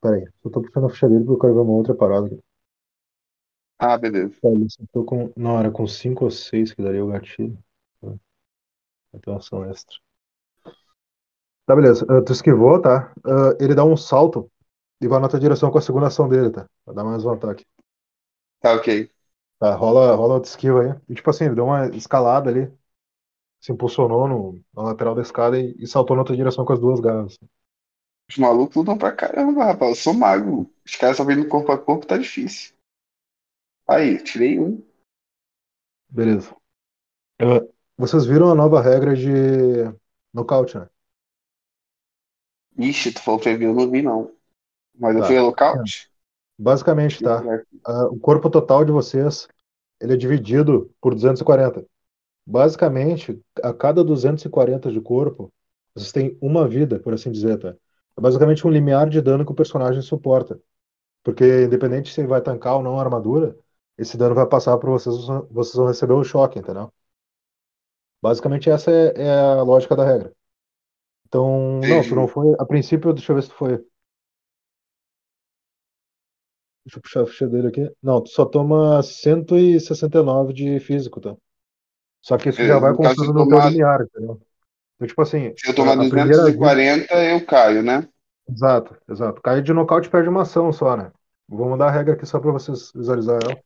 Peraí, eu tô puxando a ficha dele porque eu quero ver uma outra parada aqui. Ah, beleza. Tô com... Não, era com cinco ou seis que daria o gatilho. Vai ter uma ação extra. Tá, beleza. Uh, tu esquivou, tá? Uh, ele dá um salto e vai na tua direção com a segunda ação dele, tá? Vai dar mais um ataque. Tá, ok. Tá, rola, rola outra esquiva aí. E tipo assim, ele deu uma escalada ali. Se impulsionou no, na lateral da escada e, e saltou na outra direção com as duas garras. Os malucos lutam pra caramba, rapaz. Eu sou mago. Os caras só vêm no corpo a corpo, tá difícil. Aí, tirei um. Beleza. Uh, vocês viram a nova regra de nocaute, né? Ixi, tu falou que eu não vi, não. Mas tá. Eu fui a nocaute? É. Basicamente, tá. Uh, o corpo total de vocês, ele é dividido por duzentos e quarenta. Basicamente, a cada duzentos e quarenta de corpo, vocês têm uma vida, por assim dizer, tá? É basicamente um limiar de dano que o personagem suporta. Porque, independente se ele vai tancar ou não a armadura, esse dano vai passar por vocês, vocês vão receber um choque, entendeu? Basicamente, essa é, é a lógica da regra. Então, não, tu não foi. A princípio, deixa eu ver se tu foi. Deixa eu puxar a ficha dele aqui. Não, tu só toma cento e sessenta e nove de físico, tá? Só que isso eu, já vai contando no teu limiar, entendeu? Então, tipo assim, se eu tomar duzentos e quarenta, vida... eu caio, né? Exato, exato. Cair de nocaute perde uma ação só, né? Vou mandar a regra aqui só pra vocês visualizarem ela.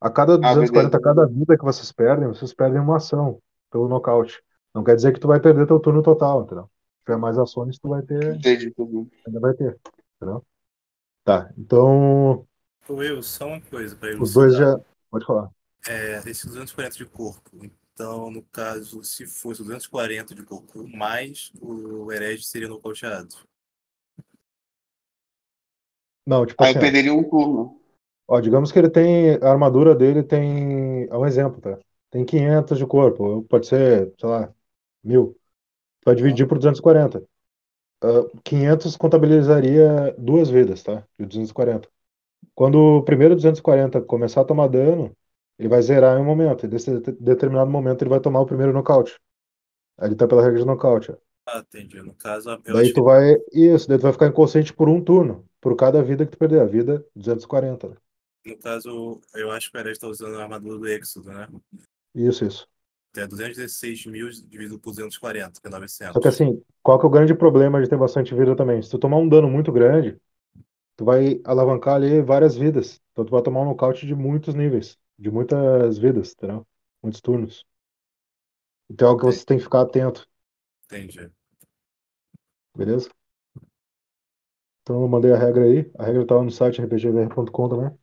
A cada duzentos e quarenta, a cada vida que vocês perdem, vocês perdem uma ação pelo nocaute. Não quer dizer que tu vai perder teu turno total, entendeu? Se tiver mais ações, tu vai ter... Entendi, entendi. Ainda vai ter, entendeu? Tá, então... Will, só uma coisa pra ilustrar. Os dois já... Pode falar. É, esse duzentos e quarenta de corpo... Então, no caso, se fosse duzentos e quarenta de corpo mais, o herege seria nocauteado. Não, tipo assim... Aí eu perderia um turno. Ó, digamos que ele tem... A armadura dele tem... É um exemplo, tá? Tem quinhentos de corpo. Pode ser, sei lá, mil. Vai dividir por duzentos e quarenta. Uh, quinhentos contabilizaria duas vidas, tá? De duzentos e quarenta. Quando o primeiro duzentos e quarenta começar a tomar dano... Ele vai zerar em um momento, e nesse determinado momento ele vai tomar o primeiro nocaute. Aí ele tá pela regra de nocaute. Ah, entendi. No caso, a daí tu vai. Isso, daí tu vai ficar inconsciente por um turno, por cada vida que tu perder. A vida, duzentos e quarenta. Né? No caso, eu acho que o Perez tá usando a armadura do Éxodo, né? Isso, isso. É duzentos e dezesseis mil dividido por duzentos e quarenta, que é novecentos. Só que assim, qual que é o grande problema de ter bastante vida também? Se tu tomar um dano muito grande, tu vai alavancar ali várias vidas. Então tu vai tomar um nocaute de muitos níveis. De muitas vidas, entendeu? Muitos turnos. Então é algo que você tem que ficar atento. Entendi. Beleza? Então eu mandei a regra aí. A regra tava no site r p g v r ponto com também.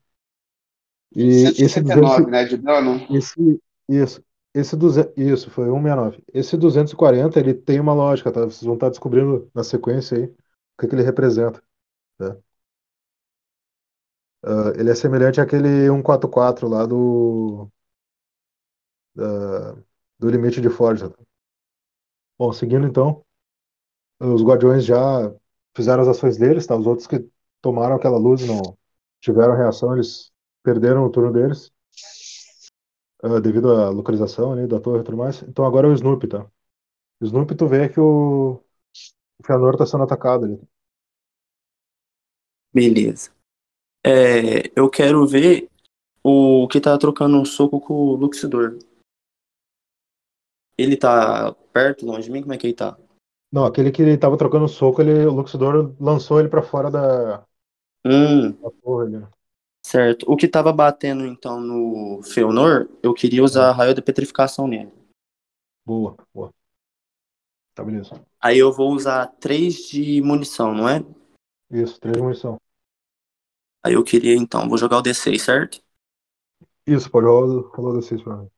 E cento e setenta e nove, esse duzentos, né? De dano? Esse, isso. Esse duzentos, isso, foi cento e sessenta e nove. Esse duzentos e quarenta, ele tem uma lógica, tá? Vocês vão estar descobrindo na sequência aí o que, que ele representa. Tá? Uh, ele é semelhante àquele cento e quarenta e quatro lá do uh, do limite de Forja. Bom, seguindo então, os guardiões já fizeram as ações deles, tá? Os outros que tomaram aquela luz e não tiveram reação, eles perderam o turno deles uh, devido à localização ali da torre e tudo mais. Então agora é o Snoopy, tá? O Snoopy, tu vê que o, o Fianor tá sendo atacado ali. Beleza. É, eu quero ver o que tá trocando um soco com o Luxidor. Ele tá perto, longe de mim? Como é que ele tá? Não, aquele que ele tava trocando um soco, ele, o Luxidor lançou ele pra fora da... Hum. Da porra, né? Certo. O que tava batendo, então, no Feanor, eu queria usar raio de petrificação nele. Boa, boa. Tá, beleza. Aí eu vou usar três de munição, não é? Isso, três de munição. Aí eu queria, então, vou jogar o D seis, certo? Isso, pode rolar rolar dezesseis pra mim.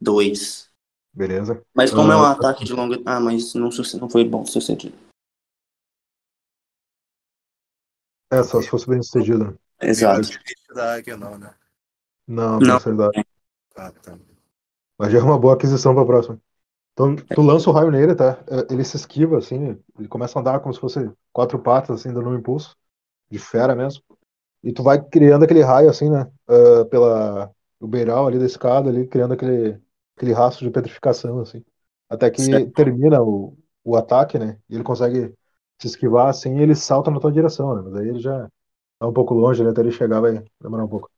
Dois. Beleza. Mas como ah, é um ataque de longa... Ah, mas não, não foi bom sucedido. É, só se fosse bem sucedido. Exato. Não da águia não, né? Não, não sei da ah, tá. Mas já é uma boa aquisição pra próxima. Então, tu lança o raio nele, tá? Ele se esquiva, assim, ele começa a andar como se fosse quatro patas, assim, dando um impulso. De fera mesmo. E tu vai criando aquele raio, assim, né? Uh, pela... o beiral ali da escada, ali, criando aquele... aquele rastro de petrificação, assim. Até que certo. Termina o, o ataque, né? E ele consegue se esquivar, assim, e ele salta na tua direção, né? Mas aí ele já tá um pouco longe, né? Até ele chegar vai demorar um pouco.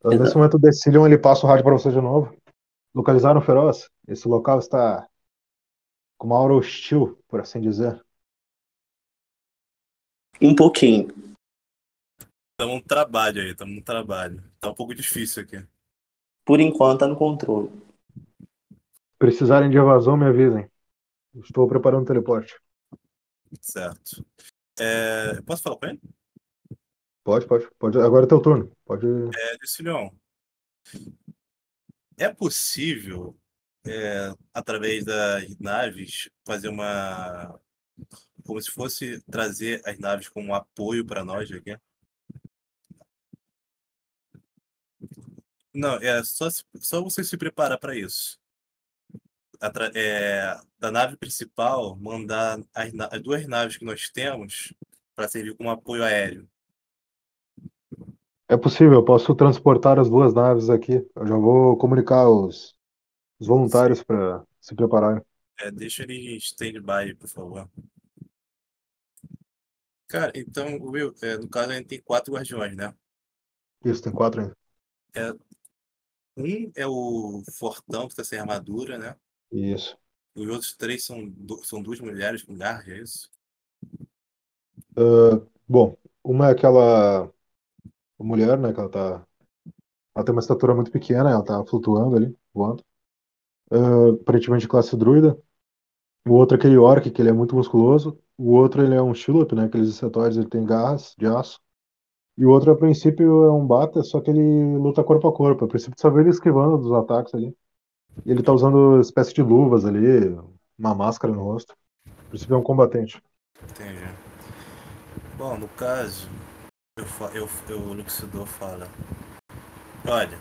Então, nesse momento o Decilion, ele passa o rádio pra você de novo. Localizaram o Feroz. Esse local está com uma aura hostil, por assim dizer. Um pouquinho. Estamos no trabalho aí, estamos no trabalho. Tá um pouco difícil aqui. Por enquanto tá no controle. Precisarem de evasão, me avisem. Estou preparando o teleporte. Certo. É, posso falar com ele? Pode, pode, pode. Agora é teu turno. Pode. É, Lucilhão. É possível, é, através das naves, fazer uma. Como se fosse trazer as naves como um apoio para nós aqui? Não, é só, só você se preparar para isso. Atra- é, da nave principal, mandar as, na- as duas naves que nós temos para servir como apoio aéreo. É possível, eu posso transportar as duas naves aqui. Eu já vou comunicar os, os voluntários para se prepararem. É, deixa ele em stand-by, por favor. Cara, então, Will, é, no caso a gente tem quatro guardiões, né? Isso, tem quatro ainda. É, um é o Fortão, que está sem armadura, né? Isso. Os outros três são, do, são duas mulheres com garra, é isso? Uh, bom, uma é aquela mulher, né, que ela tá... Ela tem uma estatura muito pequena, ela tá flutuando ali, voando. Uh, aparentemente classe druida. O outro é aquele orc, que ele é muito musculoso. O outro, ele é um Shiloh, né, aqueles insetoides, ele tem garras de aço. E o outro, a princípio, é um Bata, só que ele luta corpo a corpo. A princípio, tu só vê ele esquivando dos ataques ali. Ele tá usando espécie de luvas ali, uma máscara no rosto. Por isso que é um combatente. Entendi. Bom, no caso, eu, eu, eu, o Luxidor fala: olha,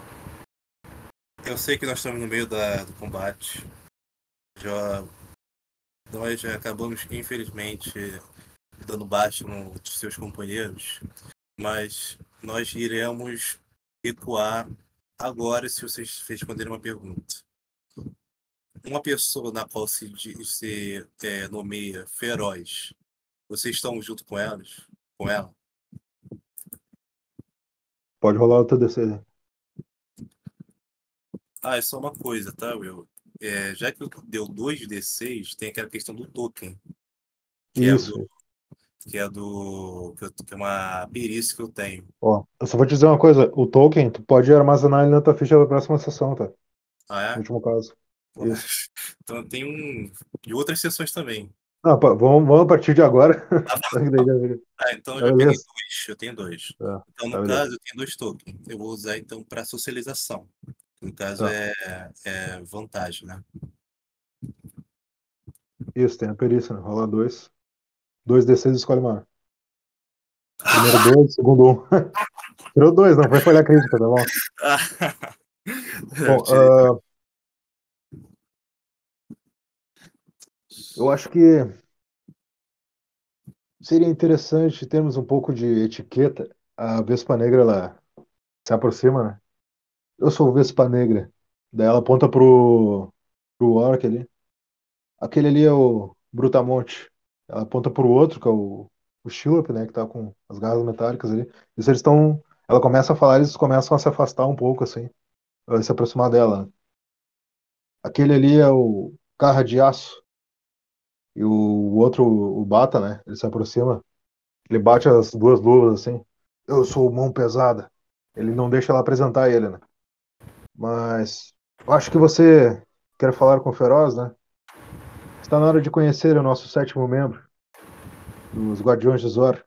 eu sei que nós estamos no meio da, do combate. Já, nós já acabamos, infelizmente, dando baixo nos seus companheiros. Mas nós iremos recuar agora se vocês responderem uma pergunta. Uma pessoa na qual se, se é, nomeia Feroz, vocês estão junto com elas? Com ela? Pode rolar o T D C. Ah, é só uma coisa, tá, Will? É, já que deu dois D seis, tem aquela questão do token. Que Isso. É do, que é do. Que é uma perícia que eu tenho. Ó, eu só vou te dizer uma coisa: o token, tu pode armazenar ele na tua ficha da próxima sessão, tá? Ah, é? No último caso. Isso. Então tem um. E outras sessões também. Ah, pá, vamos, vamos a partir de agora. Ah, ah então eu já peguei dois. Eu tenho dois. Ah, então, no tá caso, eu tenho dois tokens. Eu vou usar então para socialização. No caso ah. é, é vantagem, né? Isso, tem a perícia, né? Rola dois. dois D seis escolhe maior. Primeiro dois, segundo um. Tirou dois, não foi falhar crítica, tá bom? Bom, uh... eu acho que seria interessante termos um pouco de etiqueta. A Vespa Negra, ela se aproxima, né? Eu sou o Vespa Negra. Daí ela aponta pro, pro orc ali. Aquele ali é o Brutamonte. Ela aponta pro outro, que é o, o Shiloh, né? Que tá com as garras metálicas ali. E se eles estão... Ela começa a falar, eles começam a se afastar um pouco, assim. A se aproximar dela. Aquele ali é o Garra de Aço. E o outro, o Bata, né? Ele se aproxima. Ele bate as duas luvas, assim. Eu sou mão pesada. Ele não deixa ela apresentar ele, né? Mas... acho que você quer falar com o Feroz, né? Está na hora de conhecer o nosso sétimo membro, os Guardiões de Zor.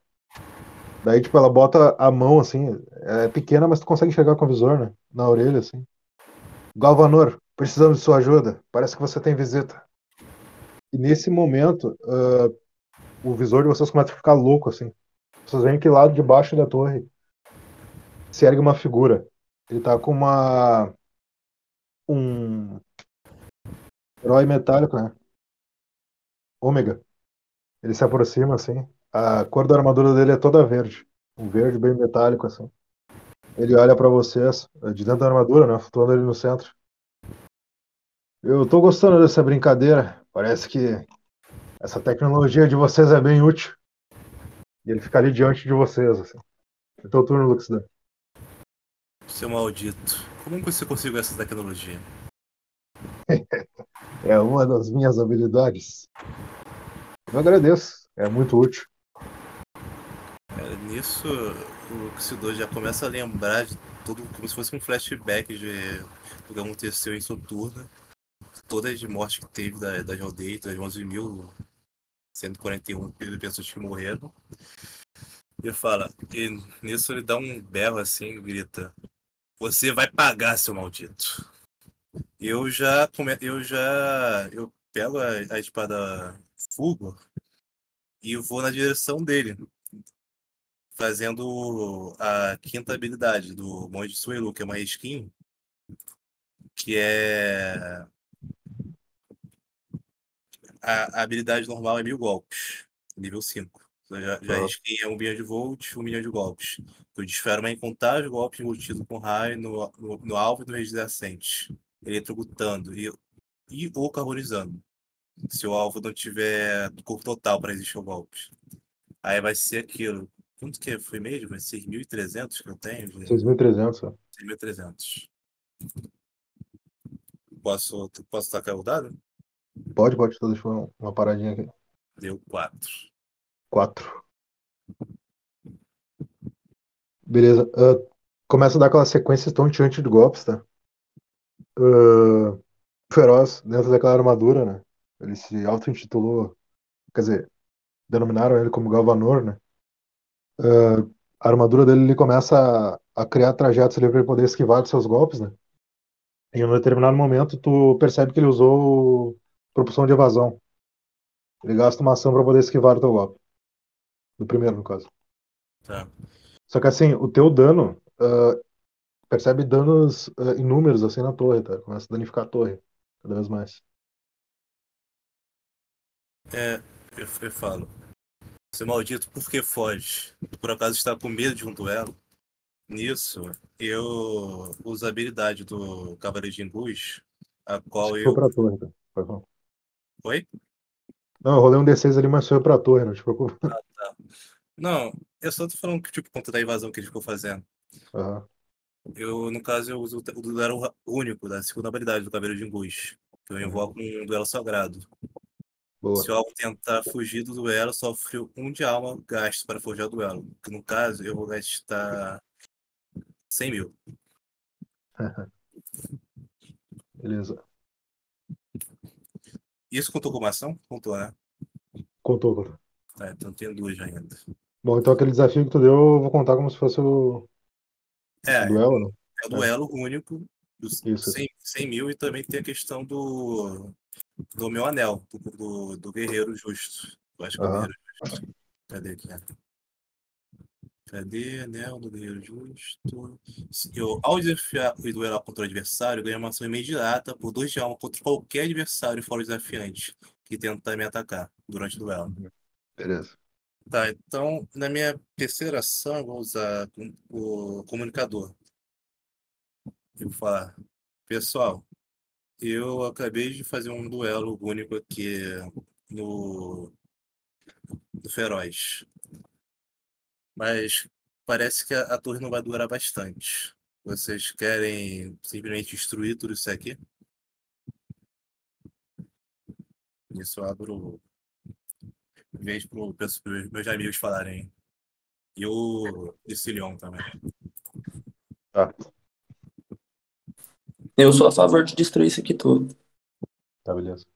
Daí, tipo, ela bota a mão, assim, é pequena, mas tu consegue enxergar com o visor, né? Na orelha, assim. Galvanor, precisamos de sua ajuda. Parece que você tem visita. E nesse momento, uh, o visor de vocês começa a ficar louco, assim. Vocês veem que lá de baixo da torre se ergue uma figura. Ele tá com uma... um... herói metálico, né? Ômega. Ele se aproxima, assim. A cor da armadura dele é toda verde. Um verde bem metálico, assim. Ele olha pra vocês, de dentro da armadura, né? Flutuando ali no centro. Eu tô gostando dessa brincadeira. Parece que essa tecnologia de vocês é bem útil. E ele fica ali diante de vocês, assim. Então, turno, Luxidor. Seu maldito. Como você conseguiu essa tecnologia? É uma das minhas habilidades. Eu agradeço. É muito útil. Nisso, o Luxidor já começa a lembrar de tudo, como se fosse um flashback de o que aconteceu em Soturna. Todas as mortes que teve das, das aldeias, das onze mil cento e quarenta e um pessoas que morreram. Ele fala, e nisso ele dá um berro assim e grita: você vai pagar, seu maldito. Eu já, eu já eu pego a, a espada Fulgor e vou na direção dele, fazendo a quinta habilidade do monge Suelu, que é uma skin, que é... A, a habilidade normal é mil golpes, nível cinco. Então, já já ah. skin é um milhão de volts, um milhão de golpes. Eu desfero uma incontável golpes embutido com raio no, no, no alvo e no adjacente, eletrocutando e, e ou carbonizando, se o alvo não tiver corpo total para existir o golpe. Aí vai ser aquilo. Quanto que foi mesmo? É seis mil e trezentos que eu tenho? seis mil e trezentos. seis mil e trezentos. Posso, posso tacar o dado? Pode, pode. Estou deixando uma paradinha aqui. Deu quatro. quatro. Beleza. Uh, começa a dar aquela sequência tão diante de golpes, tá? Uh, feroz, dentro daquela armadura, né? Ele se auto-intitulou, quer dizer, denominaram ele como Galvanor, né? Uh, a armadura dele ele começa a, a criar trajetos ali para ele poder esquivar dos seus golpes, né? Em um determinado momento, tu percebe que ele usou propulsão de evasão. Ele gasta uma ação para poder esquivar o teu golpe. Do primeiro, no caso. Tá. Só que assim, o teu dano, uh, percebe danos uh, inúmeros assim na torre, tá? Começa a danificar a torre cada vez mais. É, eu, eu falo. Seu maldito, por que foge? Por acaso está com medo de um duelo? Nisso, eu uso a habilidade do Cavaleiro de Ingus, a qual eu... Foi pra torre, então. Foi bom. Oi? Não, eu rolei um D seis ali, mas foi pra torre, não te preocupa. Ah, tá. Não, eu só tô falando que, tipo, conta da invasão que ele ficou fazendo. Uhum. Eu, no caso, eu uso o duelo único, da segunda habilidade do Cavaleiro de Ingus, que eu invoco um duelo sagrado. Boa. Se eu tentar fugir do duelo, sofre um de alma gasto para forjar o duelo. Que no caso, eu vou gastar cem mil. Beleza. Isso contou como ação? Contou, né? Contou, contou. É, então tem duas ainda. Bom, então aquele desafio que tu deu, eu vou contar como se fosse o, é, o duelo, né? É o duelo é. único dos cem mil e também tem a questão do... do meu anel, do, do, do guerreiro justo. Eu acho que é o guerreiro justo. Cadê aqui? Cadê anel do guerreiro justo? Eu, ao desafiar e duelar contra o adversário, ganho uma ação imediata por dois de alma contra qualquer adversário fora o desafiante que tentar me atacar durante o duelo. Beleza. Tá, então, na minha terceira ação, eu vou usar o comunicador. Eu vou falar, pessoal, eu acabei de fazer um duelo único aqui no, no Feroz. Mas parece que a, a torre não vai durar bastante. Vocês querem simplesmente destruir tudo isso aqui? Isso eu abro... Em vez para meus amigos falarem. E o Silion também. Tá. Eu sou a favor de destruir isso aqui tudo. Tá, beleza.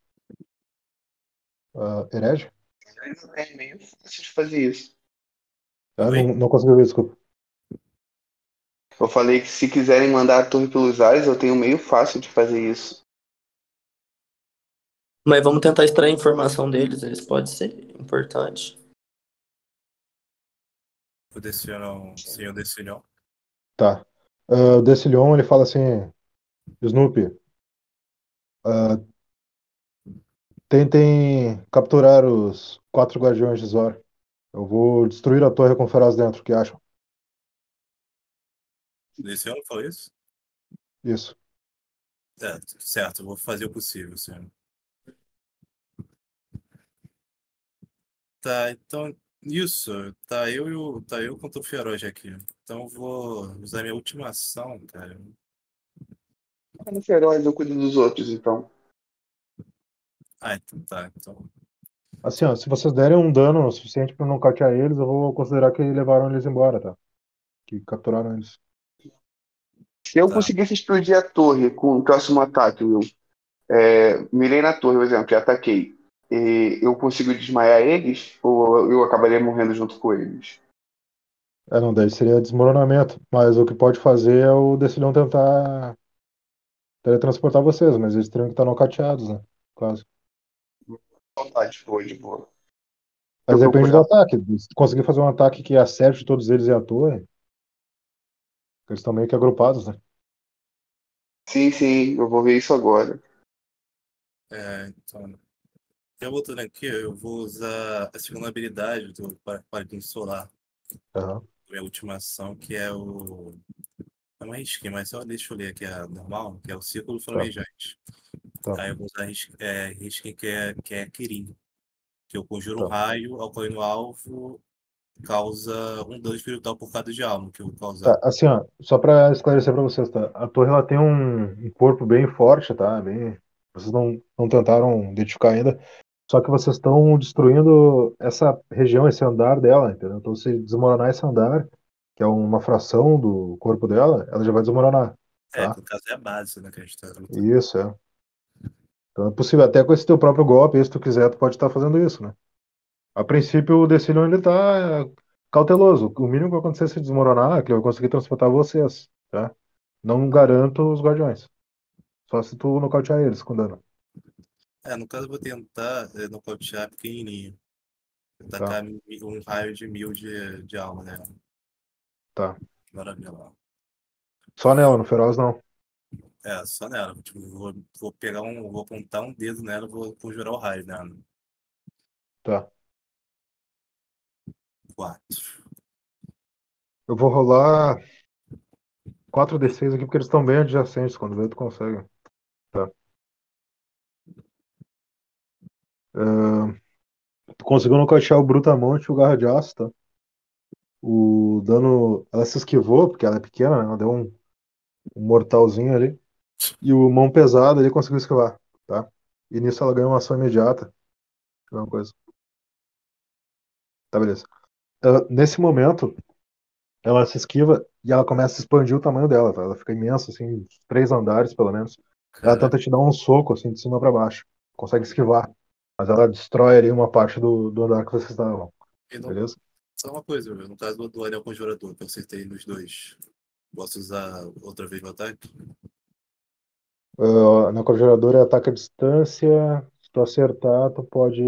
Uh, Herege? Eu não tenho nem de fazer isso. Ah, não, não consegui ver, desculpa. Eu falei que se quiserem mandar a turma pelos ares, eu tenho um meio fácil de fazer isso. Mas vamos tentar extrair informação deles, eles podem ser importantes. O Decilion, sim, o Decilion. Tá. Uh, o Decilion, ele fala assim, Snoopy, uh, tentem capturar os quatro guardiões de Zor. Eu vou destruir a torre com o Feroz dentro, o que acham? Desse ano falou isso? Isso. Tá, certo, eu vou fazer o possível, senhor. Tá, então, isso. Tá eu e o. Tá eu contra o Feroz aqui. Então eu vou usar minha última ação, cara. No Feroz eu cuido dos outros, então. Ah, então tá, então. Assim, ó, se vocês derem um dano suficiente pra não nocautear eles, eu vou considerar que levaram eles embora, tá? Que capturaram eles. Se eu tá. conseguisse explodir a torre com o próximo ataque, eu é, mirei na torre, por exemplo, e ataquei, e eu consigo desmaiar eles ou eu acabaria morrendo junto com eles? É, não, daí seria desmoronamento, mas o que pode fazer é o Decilion tentar teletransportar vocês, mas eles teriam que estar nocauteados, né? Quase. Ah, de boa, de boa. Mas eu depende do ataque. Se conseguir fazer um ataque que acerte todos eles e a torre, eles estão meio que agrupados, né? Sim, sim, eu vou ver isso agora. É, então. Já voltando aqui, eu vou usar a segunda habilidade do Paladino Solar. Uhum. Minha última ação, que é o. Não é risquinho, mas só deixa eu ler aqui a normal, que é o Círculo Flamejante. Tá. Aí eu vou usar é, risquinho, que é, que é Kirin. Que eu conjuro tá. um raio, ao cair no alvo. Causa um dano espiritual por cada de alma que eu vou causar. Tá, assim, ó, só pra esclarecer pra vocês, tá? A torre, ela tem um, um corpo bem forte, tá? Bem... Vocês não, não tentaram identificar ainda. Só que vocês estão destruindo essa região, esse andar dela, entendeu? Então, se desmoronar esse andar, que é uma fração do corpo dela, ela já vai desmoronar. Tá? É, no caso é a base, né? Que a gente tá... Isso, é. Então, é possível. Até com esse teu próprio golpe, se tu quiser, tu pode estar fazendo isso, né? A princípio, o Decilion, ele tá cauteloso. O mínimo que vai acontecer se desmoronar é que ele vai conseguir transportar vocês, tá? Não garanto os guardiões. Só se tu nocautear eles com dano. É, no caso eu vou tentar é, nocautear pequenininho. Vou tacar tá. um raio de mil de, de alma, né? Tá. Maravilha. Só nela, no Feroz não. É, só nela. Tipo, vou, vou pegar um... Vou apontar um dedo nela e vou conjurar o raio nela. Tá. quatro. Eu vou rolar quatro D seis aqui, porque eles estão bem adjacentes. Quando vê, tu consegue. Tá. Uh, tu conseguiu nocautear o Brutamonte e o Garra de Aço, tá? O dano... Ela se esquivou, porque ela é pequena, né? Ela deu um, um mortalzinho ali. E o Mão Pesada, ele conseguiu esquivar, tá? E nisso ela ganhou uma ação imediata. Deixa eu ver uma coisa. Tá, beleza. Uh, nesse momento, ela se esquiva e ela começa a expandir o tamanho dela, tá? Ela fica imensa, assim, três andares, pelo menos. Ela tenta te dar um soco, assim, de cima pra baixo. Consegue esquivar. Mas ela destrói ali uma parte do, do andar que vocês estavam. Não, beleza? Só uma coisa, meu. No caso do, do anel conjurador, que eu acertei nos dois. Posso usar outra vez o ataque? Uh, anel conjurador é ataque à distância. Se tu acertar, tu pode...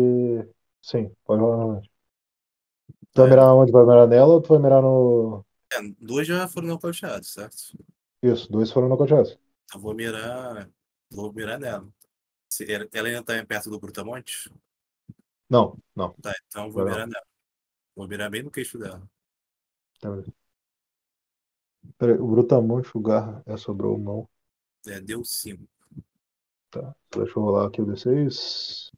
Sim, pode rolar novamente. Tu vai mirar onde? Vai mirar nela ou tu vai mirar no... É, dois já foram nocauteados, certo? Isso, dois foram nocauteados. Eu vou mirar... Vou mirar nela. Se ela, ela ainda tá perto do Brutamonte? Não, não. Tá, então eu vou vai mirar não. nela. Vou mirar bem no queixo dela. Tá, peraí, o Brutamonte, o Garra, é, sobrou o mão. É, deu cinco. Tá, deixa eu rolar aqui o D seis.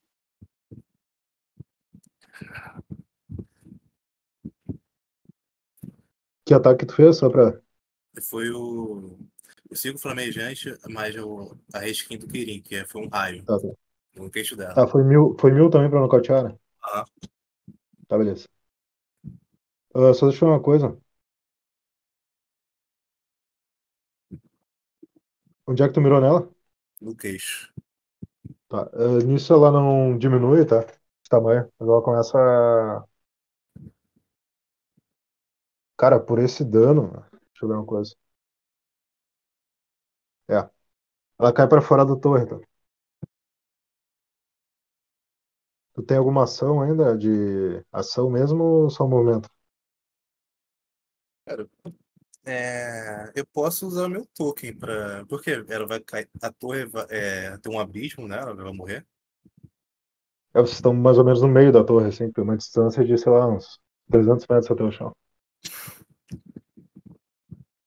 Que ataque tu fez, só pra... Foi o... O Círculo Flamejante, mais o... a reskin do Kirin, que foi um raio. Tá, tá. No queixo dela. Ah, foi mil, foi mil também pra nocautear, né? Ah. Tá, beleza. Uh, só deixa eu ver uma coisa. Onde é que tu mirou nela? No queixo. Tá. Uh, nisso ela não diminui, tá? De tamanho. Mas ela começa a... Cara, por esse dano. Deixa eu ver uma coisa. É. Ela cai pra fora da torre, tá? Tu tem alguma ação ainda? De ação mesmo ou só um momento? Cara, é, eu posso usar meu token pra. Porque ela vai cair. A torre vai, é, tem um abismo, né? Ela vai morrer. É, vocês estão mais ou menos no meio da torre, assim, tem uma distância de, sei lá, uns trezentos metros até o chão.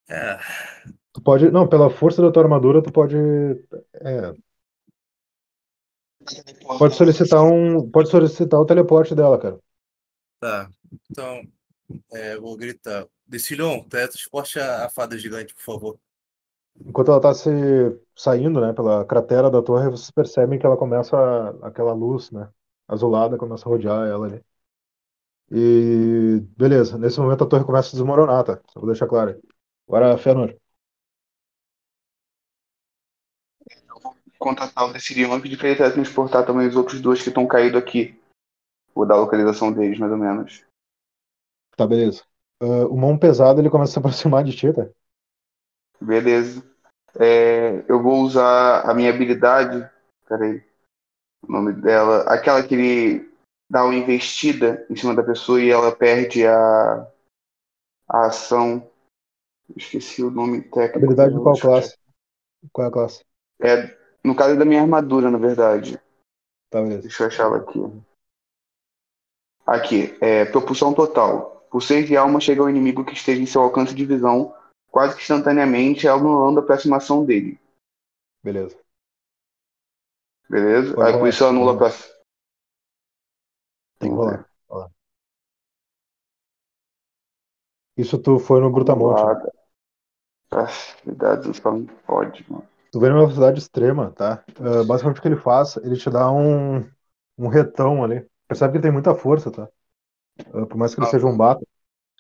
É. Tu pode. Não, pela força da tua armadura, tu pode. É. Pode solicitar um. Pode solicitar o teleporte dela, cara. Tá. Então. É, eu vou gritar. Decilion, transporte a fada gigante, por favor. Enquanto ela tá se saindo, né, pela cratera da torre, vocês percebem que ela começa a, aquela luz, né, azulada, começa a rodear ela ali. E beleza, nesse momento a torre começa a desmoronar, tá? Só vou deixar claro. Agora, Fianor. Eu vou contratar o Decilion e pedir pra ele transportar também os outros dois que estão caídos aqui. Vou dar a localização deles, mais ou menos. Tá, beleza. Uh, o mão pesado, ele começa a se aproximar de ti, tá? Beleza. É, eu vou usar a minha habilidade. Peraí. O nome dela. Aquela que ele dá uma investida em cima da pessoa e ela perde a, a ação. Esqueci o nome técnico. Habilidade de qual classe? Qual é a classe? É, no caso da minha armadura, na verdade. Tá, beleza. Deixa eu achar ela aqui. Aqui. É, propulsão total. Por seis de alma chega ao inimigo que esteja em seu alcance de visão, quase que instantaneamente, anulando a aproximação dele. Beleza. Beleza? Pode Aí com isso anula a próxima. Tem que rolar. Isso tu foi no Brutamonte. Pode, mano. Tu vê numa velocidade extrema, tá? Uh, basicamente o que ele faz, ele te dá um, um retão ali. Percebe que ele tem muita força, tá? Uh, por mais que ele ah, seja um bata,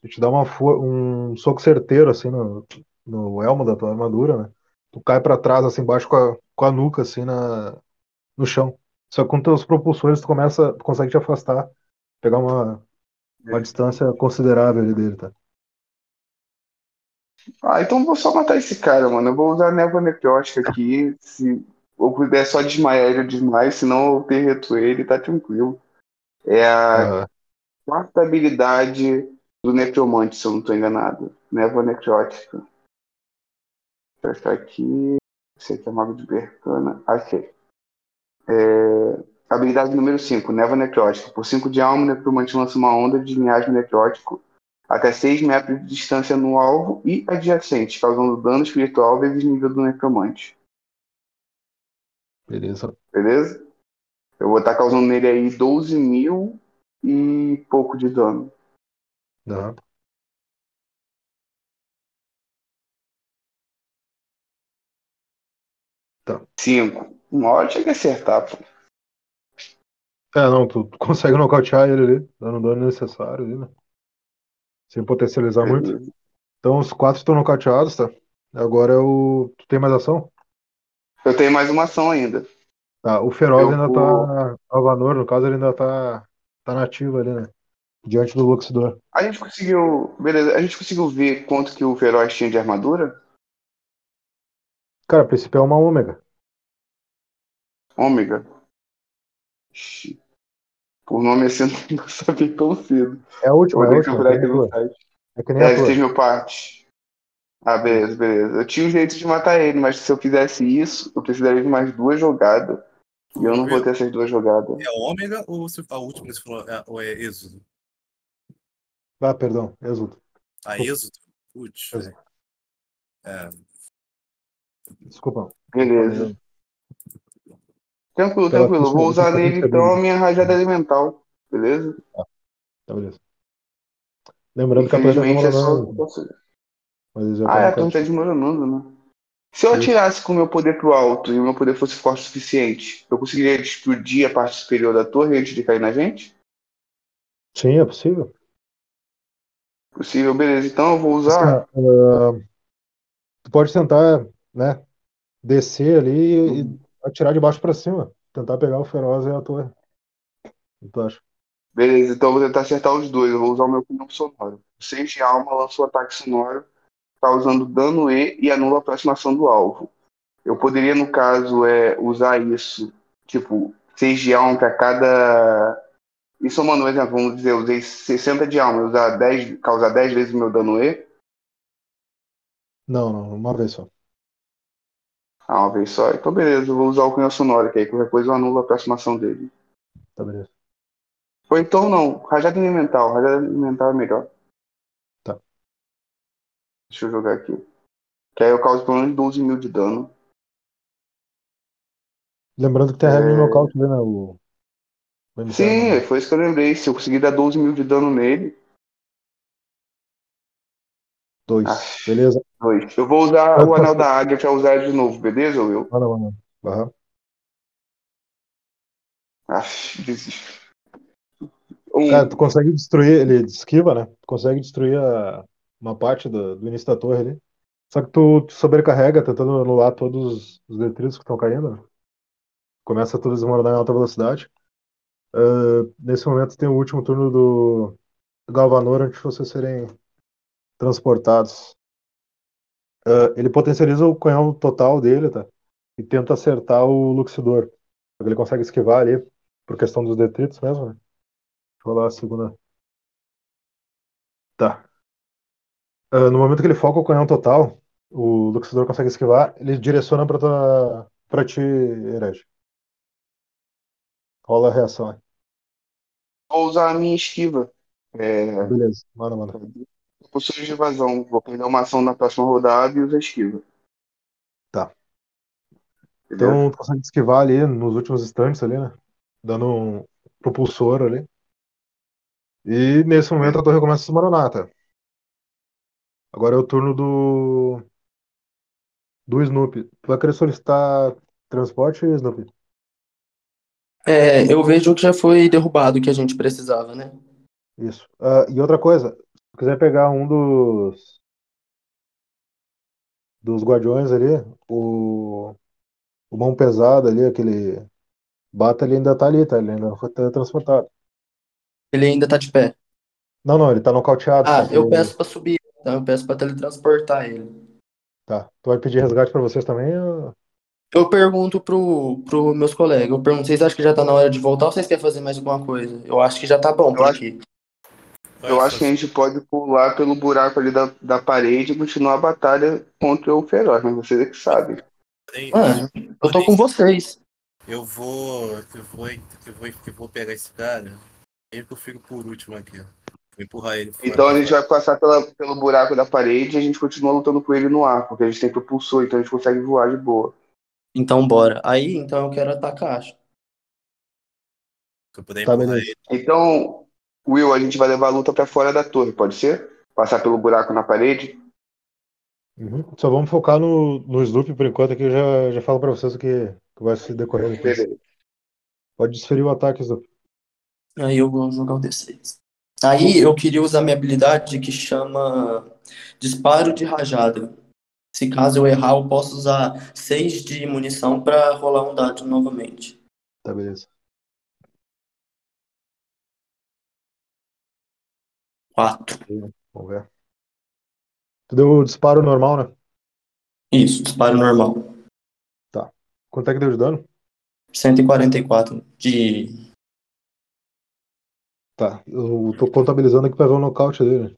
ele te dá uma for- um soco certeiro assim no, no elmo da tua armadura, né? Tu cai pra trás assim embaixo com a, com a nuca assim na, no chão. Só que com teus propulsores tu começa, tu consegue te afastar, pegar uma, uma é. distância considerável ali dele, tá? Ah, então vou só matar esse cara, mano. Eu vou usar a névoa necrótica aqui. Se eu puder só desmaiar ele, eu desmaio. Senão eu derreto ele, tá tranquilo. É a... Uhum. Quarta habilidade do Necromante, se eu não estou enganado. Névoa Necrótica. Vai estar aqui. Esse aqui é o Mago de Berkana. Achei. É... Habilidade número cinco, Névoa Necrótica. Por cinco de alma, o Necromante lança uma onda de linhagem necrótico até seis metros de distância no alvo e adjacente, causando dano espiritual vezes nível do Necromante. Beleza. Beleza? Eu vou estar causando nele aí doze mil... e pouco de dano. Não. Tá. Cinco. Uma hora tinha que acertar, pô. É, não, tu consegue nocautear ele ali, dando o dano necessário ali, né? Sem potencializar Beleza. muito. Então os quatro estão nocauteados, tá? Agora é o... Tu tem mais ação? Eu tenho mais uma ação ainda. Tá, o Feroz Eu ainda vou... tá... Avanor, no caso, ele ainda tá... Tá nativo ali, né? Diante do Luxidor. A gente conseguiu. Beleza, a gente conseguiu ver quanto que o Feroz tinha de armadura? Cara, a princípio é uma ômega. Ômega? Por nome assim eu não sabia tão cedo. É a última, Vou é a última. É, no site. É que nem é, a tua. Mil partes. Ah, beleza, beleza. Eu tinha o jeito de matar ele, mas se eu fizesse isso, eu precisaria de mais duas jogadas. E eu não vou ter essas duas jogadas. É a ômega ou a última que você falou? É, ou é êxodo? Ah, perdão, êxodo. Ah, êxodo? Putz. É. Desculpa. Beleza. Tranquilo, tranquilo. Eu vou usar nele então a minha rajada elemental. Beleza? Ah, tá, beleza. Lembrando que a torre tá desmoronando. É só... Mas ah, é a torre tá desmoronando, né? Se eu atirasse com o meu poder pro alto e o meu poder fosse forte o suficiente, eu conseguiria explodir a parte superior da torre antes de cair na gente? Sim, é possível. Possível, beleza. Então eu vou usar... Uh, uh, tu pode tentar, né, descer ali e, e atirar de baixo pra cima. Tentar pegar o Feroz e a torre. O que tu acha? Beleza, então eu vou tentar acertar os dois. Eu vou usar o meu pneu sonoro. Seis de alma, lança um ataque sonoro, causando dano E e anula a aproximação do alvo. Eu poderia, no caso, é, usar isso, tipo, seis de alma para cada... Isso, mano, um exemplo, vamos dizer, eu usei sessenta de alma, eu usar dez, causar dez vezes o meu dano E? Não, não, uma vez só. Ah, uma vez só? Então beleza, eu vou usar o cunho sonoro, que aí qualquer coisa eu anulo a aproximação dele. Tá, beleza. Ou então não, rajada elemental, rajada elemental é melhor. Tá. Deixa eu jogar aqui. Que aí eu causo pelo menos doze mil de dano. Lembrando que tem a regra do meu cálculo, né, o... Sim, foi isso que eu lembrei. Se eu conseguir dar doze mil de dano nele. Dois. Ah, beleza. Dois. Eu vou usar eu o anel da águia pra usar ele de novo, beleza, Will? Ah, não, não. Aham. Ah, desisto. Um... Cara, tu consegue destruir. Ele esquiva, né? Tu consegue destruir a... uma parte do... do início da torre ali. Só que tu sobrecarrega, tentando anular todos os detritos que estão caindo. Começa tudo a desmoronar em alta velocidade. Uh, nesse momento tem o último turno do Galvanor antes de vocês serem transportados. Uh, ele potencializa o canhão total dele, tá? E tenta acertar o Luxidor. Ele consegue esquivar ali por questão dos detritos mesmo, né? Deixa eu rolar a segunda. Tá. Uh, no momento que ele foca o canhão total, o Luxidor consegue esquivar, ele direciona pra, tua... pra ti, herege. Rola a reação. Vou usar a minha esquiva. É... Beleza, manda, manda. Possui de evasão. Vou perder uma ação na próxima rodada e usar a esquiva. Tá. Entendeu? Então tu consegue esquivar ali nos últimos instantes ali, né? Dando um propulsor ali. E nesse momento a torre começa a se desmoronar, tá? Agora é o turno do... do Snoopy. Tu vai querer solicitar transporte, Snoopy? É, eu vejo que já foi derrubado o que a gente precisava, né? Isso. Uh, e outra coisa, se tu quiser pegar um dos dos guardiões ali, o, o mão pesada ali, aquele Bata, ele ainda tá ali, tá? Ele ainda não foi transportado. Ele ainda tá de pé? Não, não, ele tá nocauteado. Ah, tá, eu ele... peço pra subir, tá? Eu peço pra teletransportar ele. Tá. Tu vai pedir resgate pra vocês também, ou... Eu pergunto pro, pro meus colegas, eu pergunto, vocês acham que já tá na hora de voltar ou vocês querem fazer mais alguma coisa? Eu acho que já tá bom por aqui. Eu acho que a gente pode pular pelo buraco ali da, da parede e continuar a batalha contra o Feroz, mas vocês é que sabem. Mano, eu tô com vocês. Eu vou. Eu vou. Eu vou, eu vou pegar esse cara. Ele que eu fico por último aqui, ó. Vou empurrar ele. Então a gente vai passar pela, pelo buraco da parede e a gente continua lutando com ele no ar, porque a gente tem propulsor, então a gente consegue voar de boa. Então bora. Aí, então eu quero atacar, acho. Se eu puder empurrar ele. Então, Will, a gente vai levar a luta pra fora da torre, pode ser? Passar pelo buraco na parede? Uhum. Só vamos focar no, no Snoopy por enquanto, que eu já, já falo pra vocês o que, que vai se decorrer aqui. Pode desferir o ataque, Snoopy. Aí eu vou jogar o D seis. Aí eu queria usar minha habilidade que chama Disparo de Rajada. Se caso eu errar, eu posso usar seis de munição pra rolar um dado novamente. Tá, beleza. quatro. Vamos ver. Tu deu o disparo normal, né? Isso, disparo normal. Tá. Quanto é que deu de dano? cento e quarenta e quatro de... Tá. Eu tô contabilizando aqui pra ver o nocaute dele.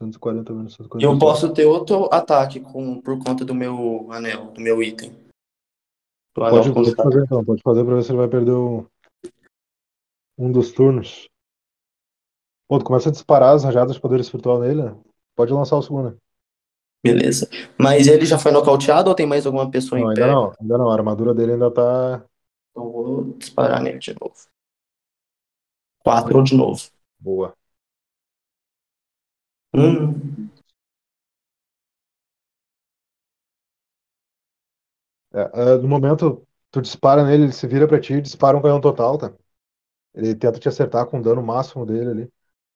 cento e quarenta, cento e quarenta. Eu posso ter outro ataque com, por conta do meu anel, do meu item. Do pode, pode fazer então, pode fazer pra ver se ele vai perder o, um dos turnos. Pô, tu começa a disparar as rajadas de poder espiritual nele, né? Pode lançar o segundo. Beleza. Mas ele já foi nocauteado ou tem mais alguma pessoa não, em pé? Ainda não, ainda não. A armadura dele ainda tá... Então vou disparar nele de novo. Quatro de novo. Boa. Hum. É, no momento tu dispara nele, ele se vira pra ti e dispara um canhão total, tá? Ele tenta te acertar com o dano máximo dele ali.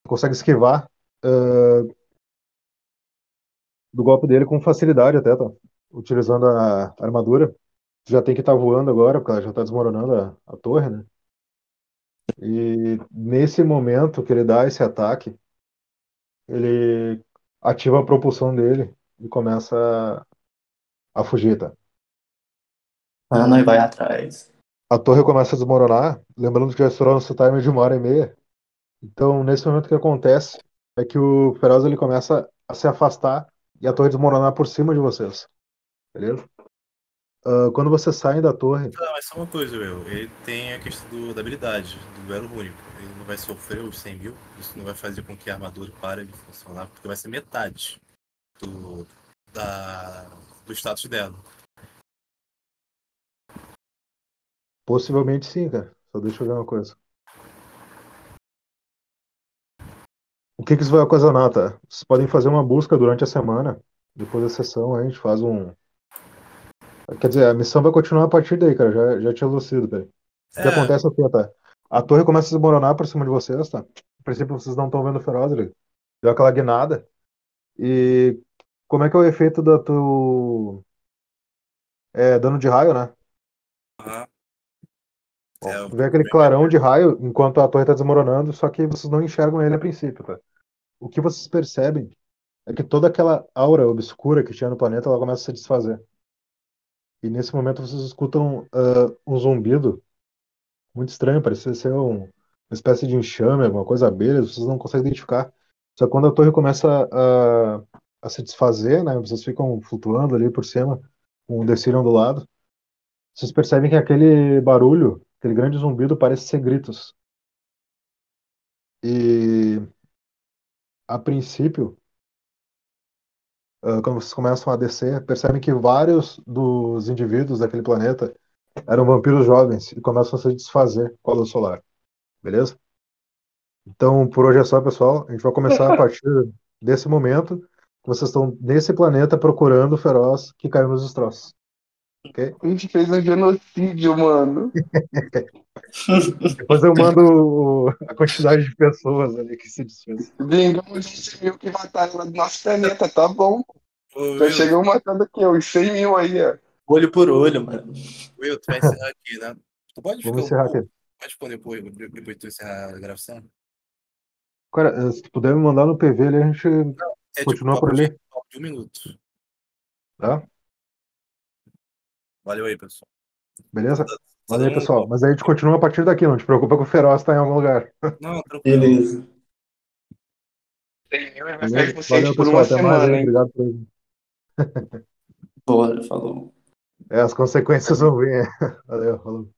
Tu consegue esquivar uh, do golpe dele com facilidade até, tá? Utilizando a, a armadura. Tu já tem que estar tá voando agora, porque ela já tá desmoronando a, a torre, né? E nesse momento que ele dá esse ataque, ele ativa a propulsão dele e começa a, a fugir, tá? Ah, não, e vai atrás. A torre começa a desmoronar, lembrando que já estourou nosso timer de uma hora e meia. Então, nesse momento, o que acontece é que o Feroz ele começa a se afastar e a torre desmoronar por cima de vocês. Beleza? Uh, quando vocês saem da torre... Ah, mas só uma coisa, Will. Ele tem a questão do, da habilidade, do duelo único. Ele não vai sofrer os cem mil, isso não vai fazer com que a armadura pare de funcionar, porque vai ser metade do, da, do status dela. Possivelmente sim, cara. Só deixa eu ver uma coisa. O que, que isso vai ocasionar, tá? Vocês podem fazer uma busca durante a semana, depois da sessão, a gente faz um... Quer dizer, a missão vai continuar a partir daí, cara. Já, já tinha lucido, velho. O que é. acontece é o que, tá? A torre começa a desmoronar por cima de vocês, tá? No princípio, vocês não estão vendo o Feroz, ele deu aquela guinada. E como é que é o efeito da tua... É, dano de raio, né? Aham. Bom, é, vê aquele clarão de raio enquanto a torre tá desmoronando, só que vocês não enxergam ele a princípio, tá? O que vocês percebem é que toda aquela aura obscura que tinha no planeta, ela começa a se desfazer. E nesse momento vocês escutam uh, um zumbido muito estranho, parecia ser um, uma espécie de enxame, alguma coisa, abelhas, vocês não conseguem identificar. Só que quando a torre começa a, a se desfazer, né, vocês ficam flutuando ali por cima, com um decílio ondulado, vocês percebem que aquele barulho, aquele grande zumbido, parece ser gritos. E a princípio... Quando vocês começam a descer, percebem que vários dos indivíduos daquele planeta eram vampiros jovens e começam a se desfazer com a luz solar. Beleza? Então, por hoje é só, pessoal. A gente vai começar a partir desse momento que vocês estão nesse planeta procurando o Feroz que caiu nos destroços. Okay? A gente fez um genocídio, mano. Depois eu mando a quantidade de pessoas ali que se desfez. Vingamos de cem mil que mataram lá do nosso planeta, tá bom. Ô, já chegou matando aqui, uns cem mil aí, ó. Olho por olho, mano. Will, tu vai encerrar aqui, né? Tu pode ficar, encerrar aqui. Pode pôr depois, depois tu encerrar a gravação? Cara, se tu puder me mandar no P V ali, a gente Não, é continua tipo, por ali. De um minuto. Tá? Valeu aí, pessoal. Beleza? Valeu aí, pessoal. Mas aí a gente continua a partir daqui, não te preocupa que o Feroz tá em algum lugar. Não, tranquilo. Beleza. Tem mil e mais vocês por uma semana, hein? Obrigado por isso. Bora, falou. É, as consequências vão vir. Valeu, falou.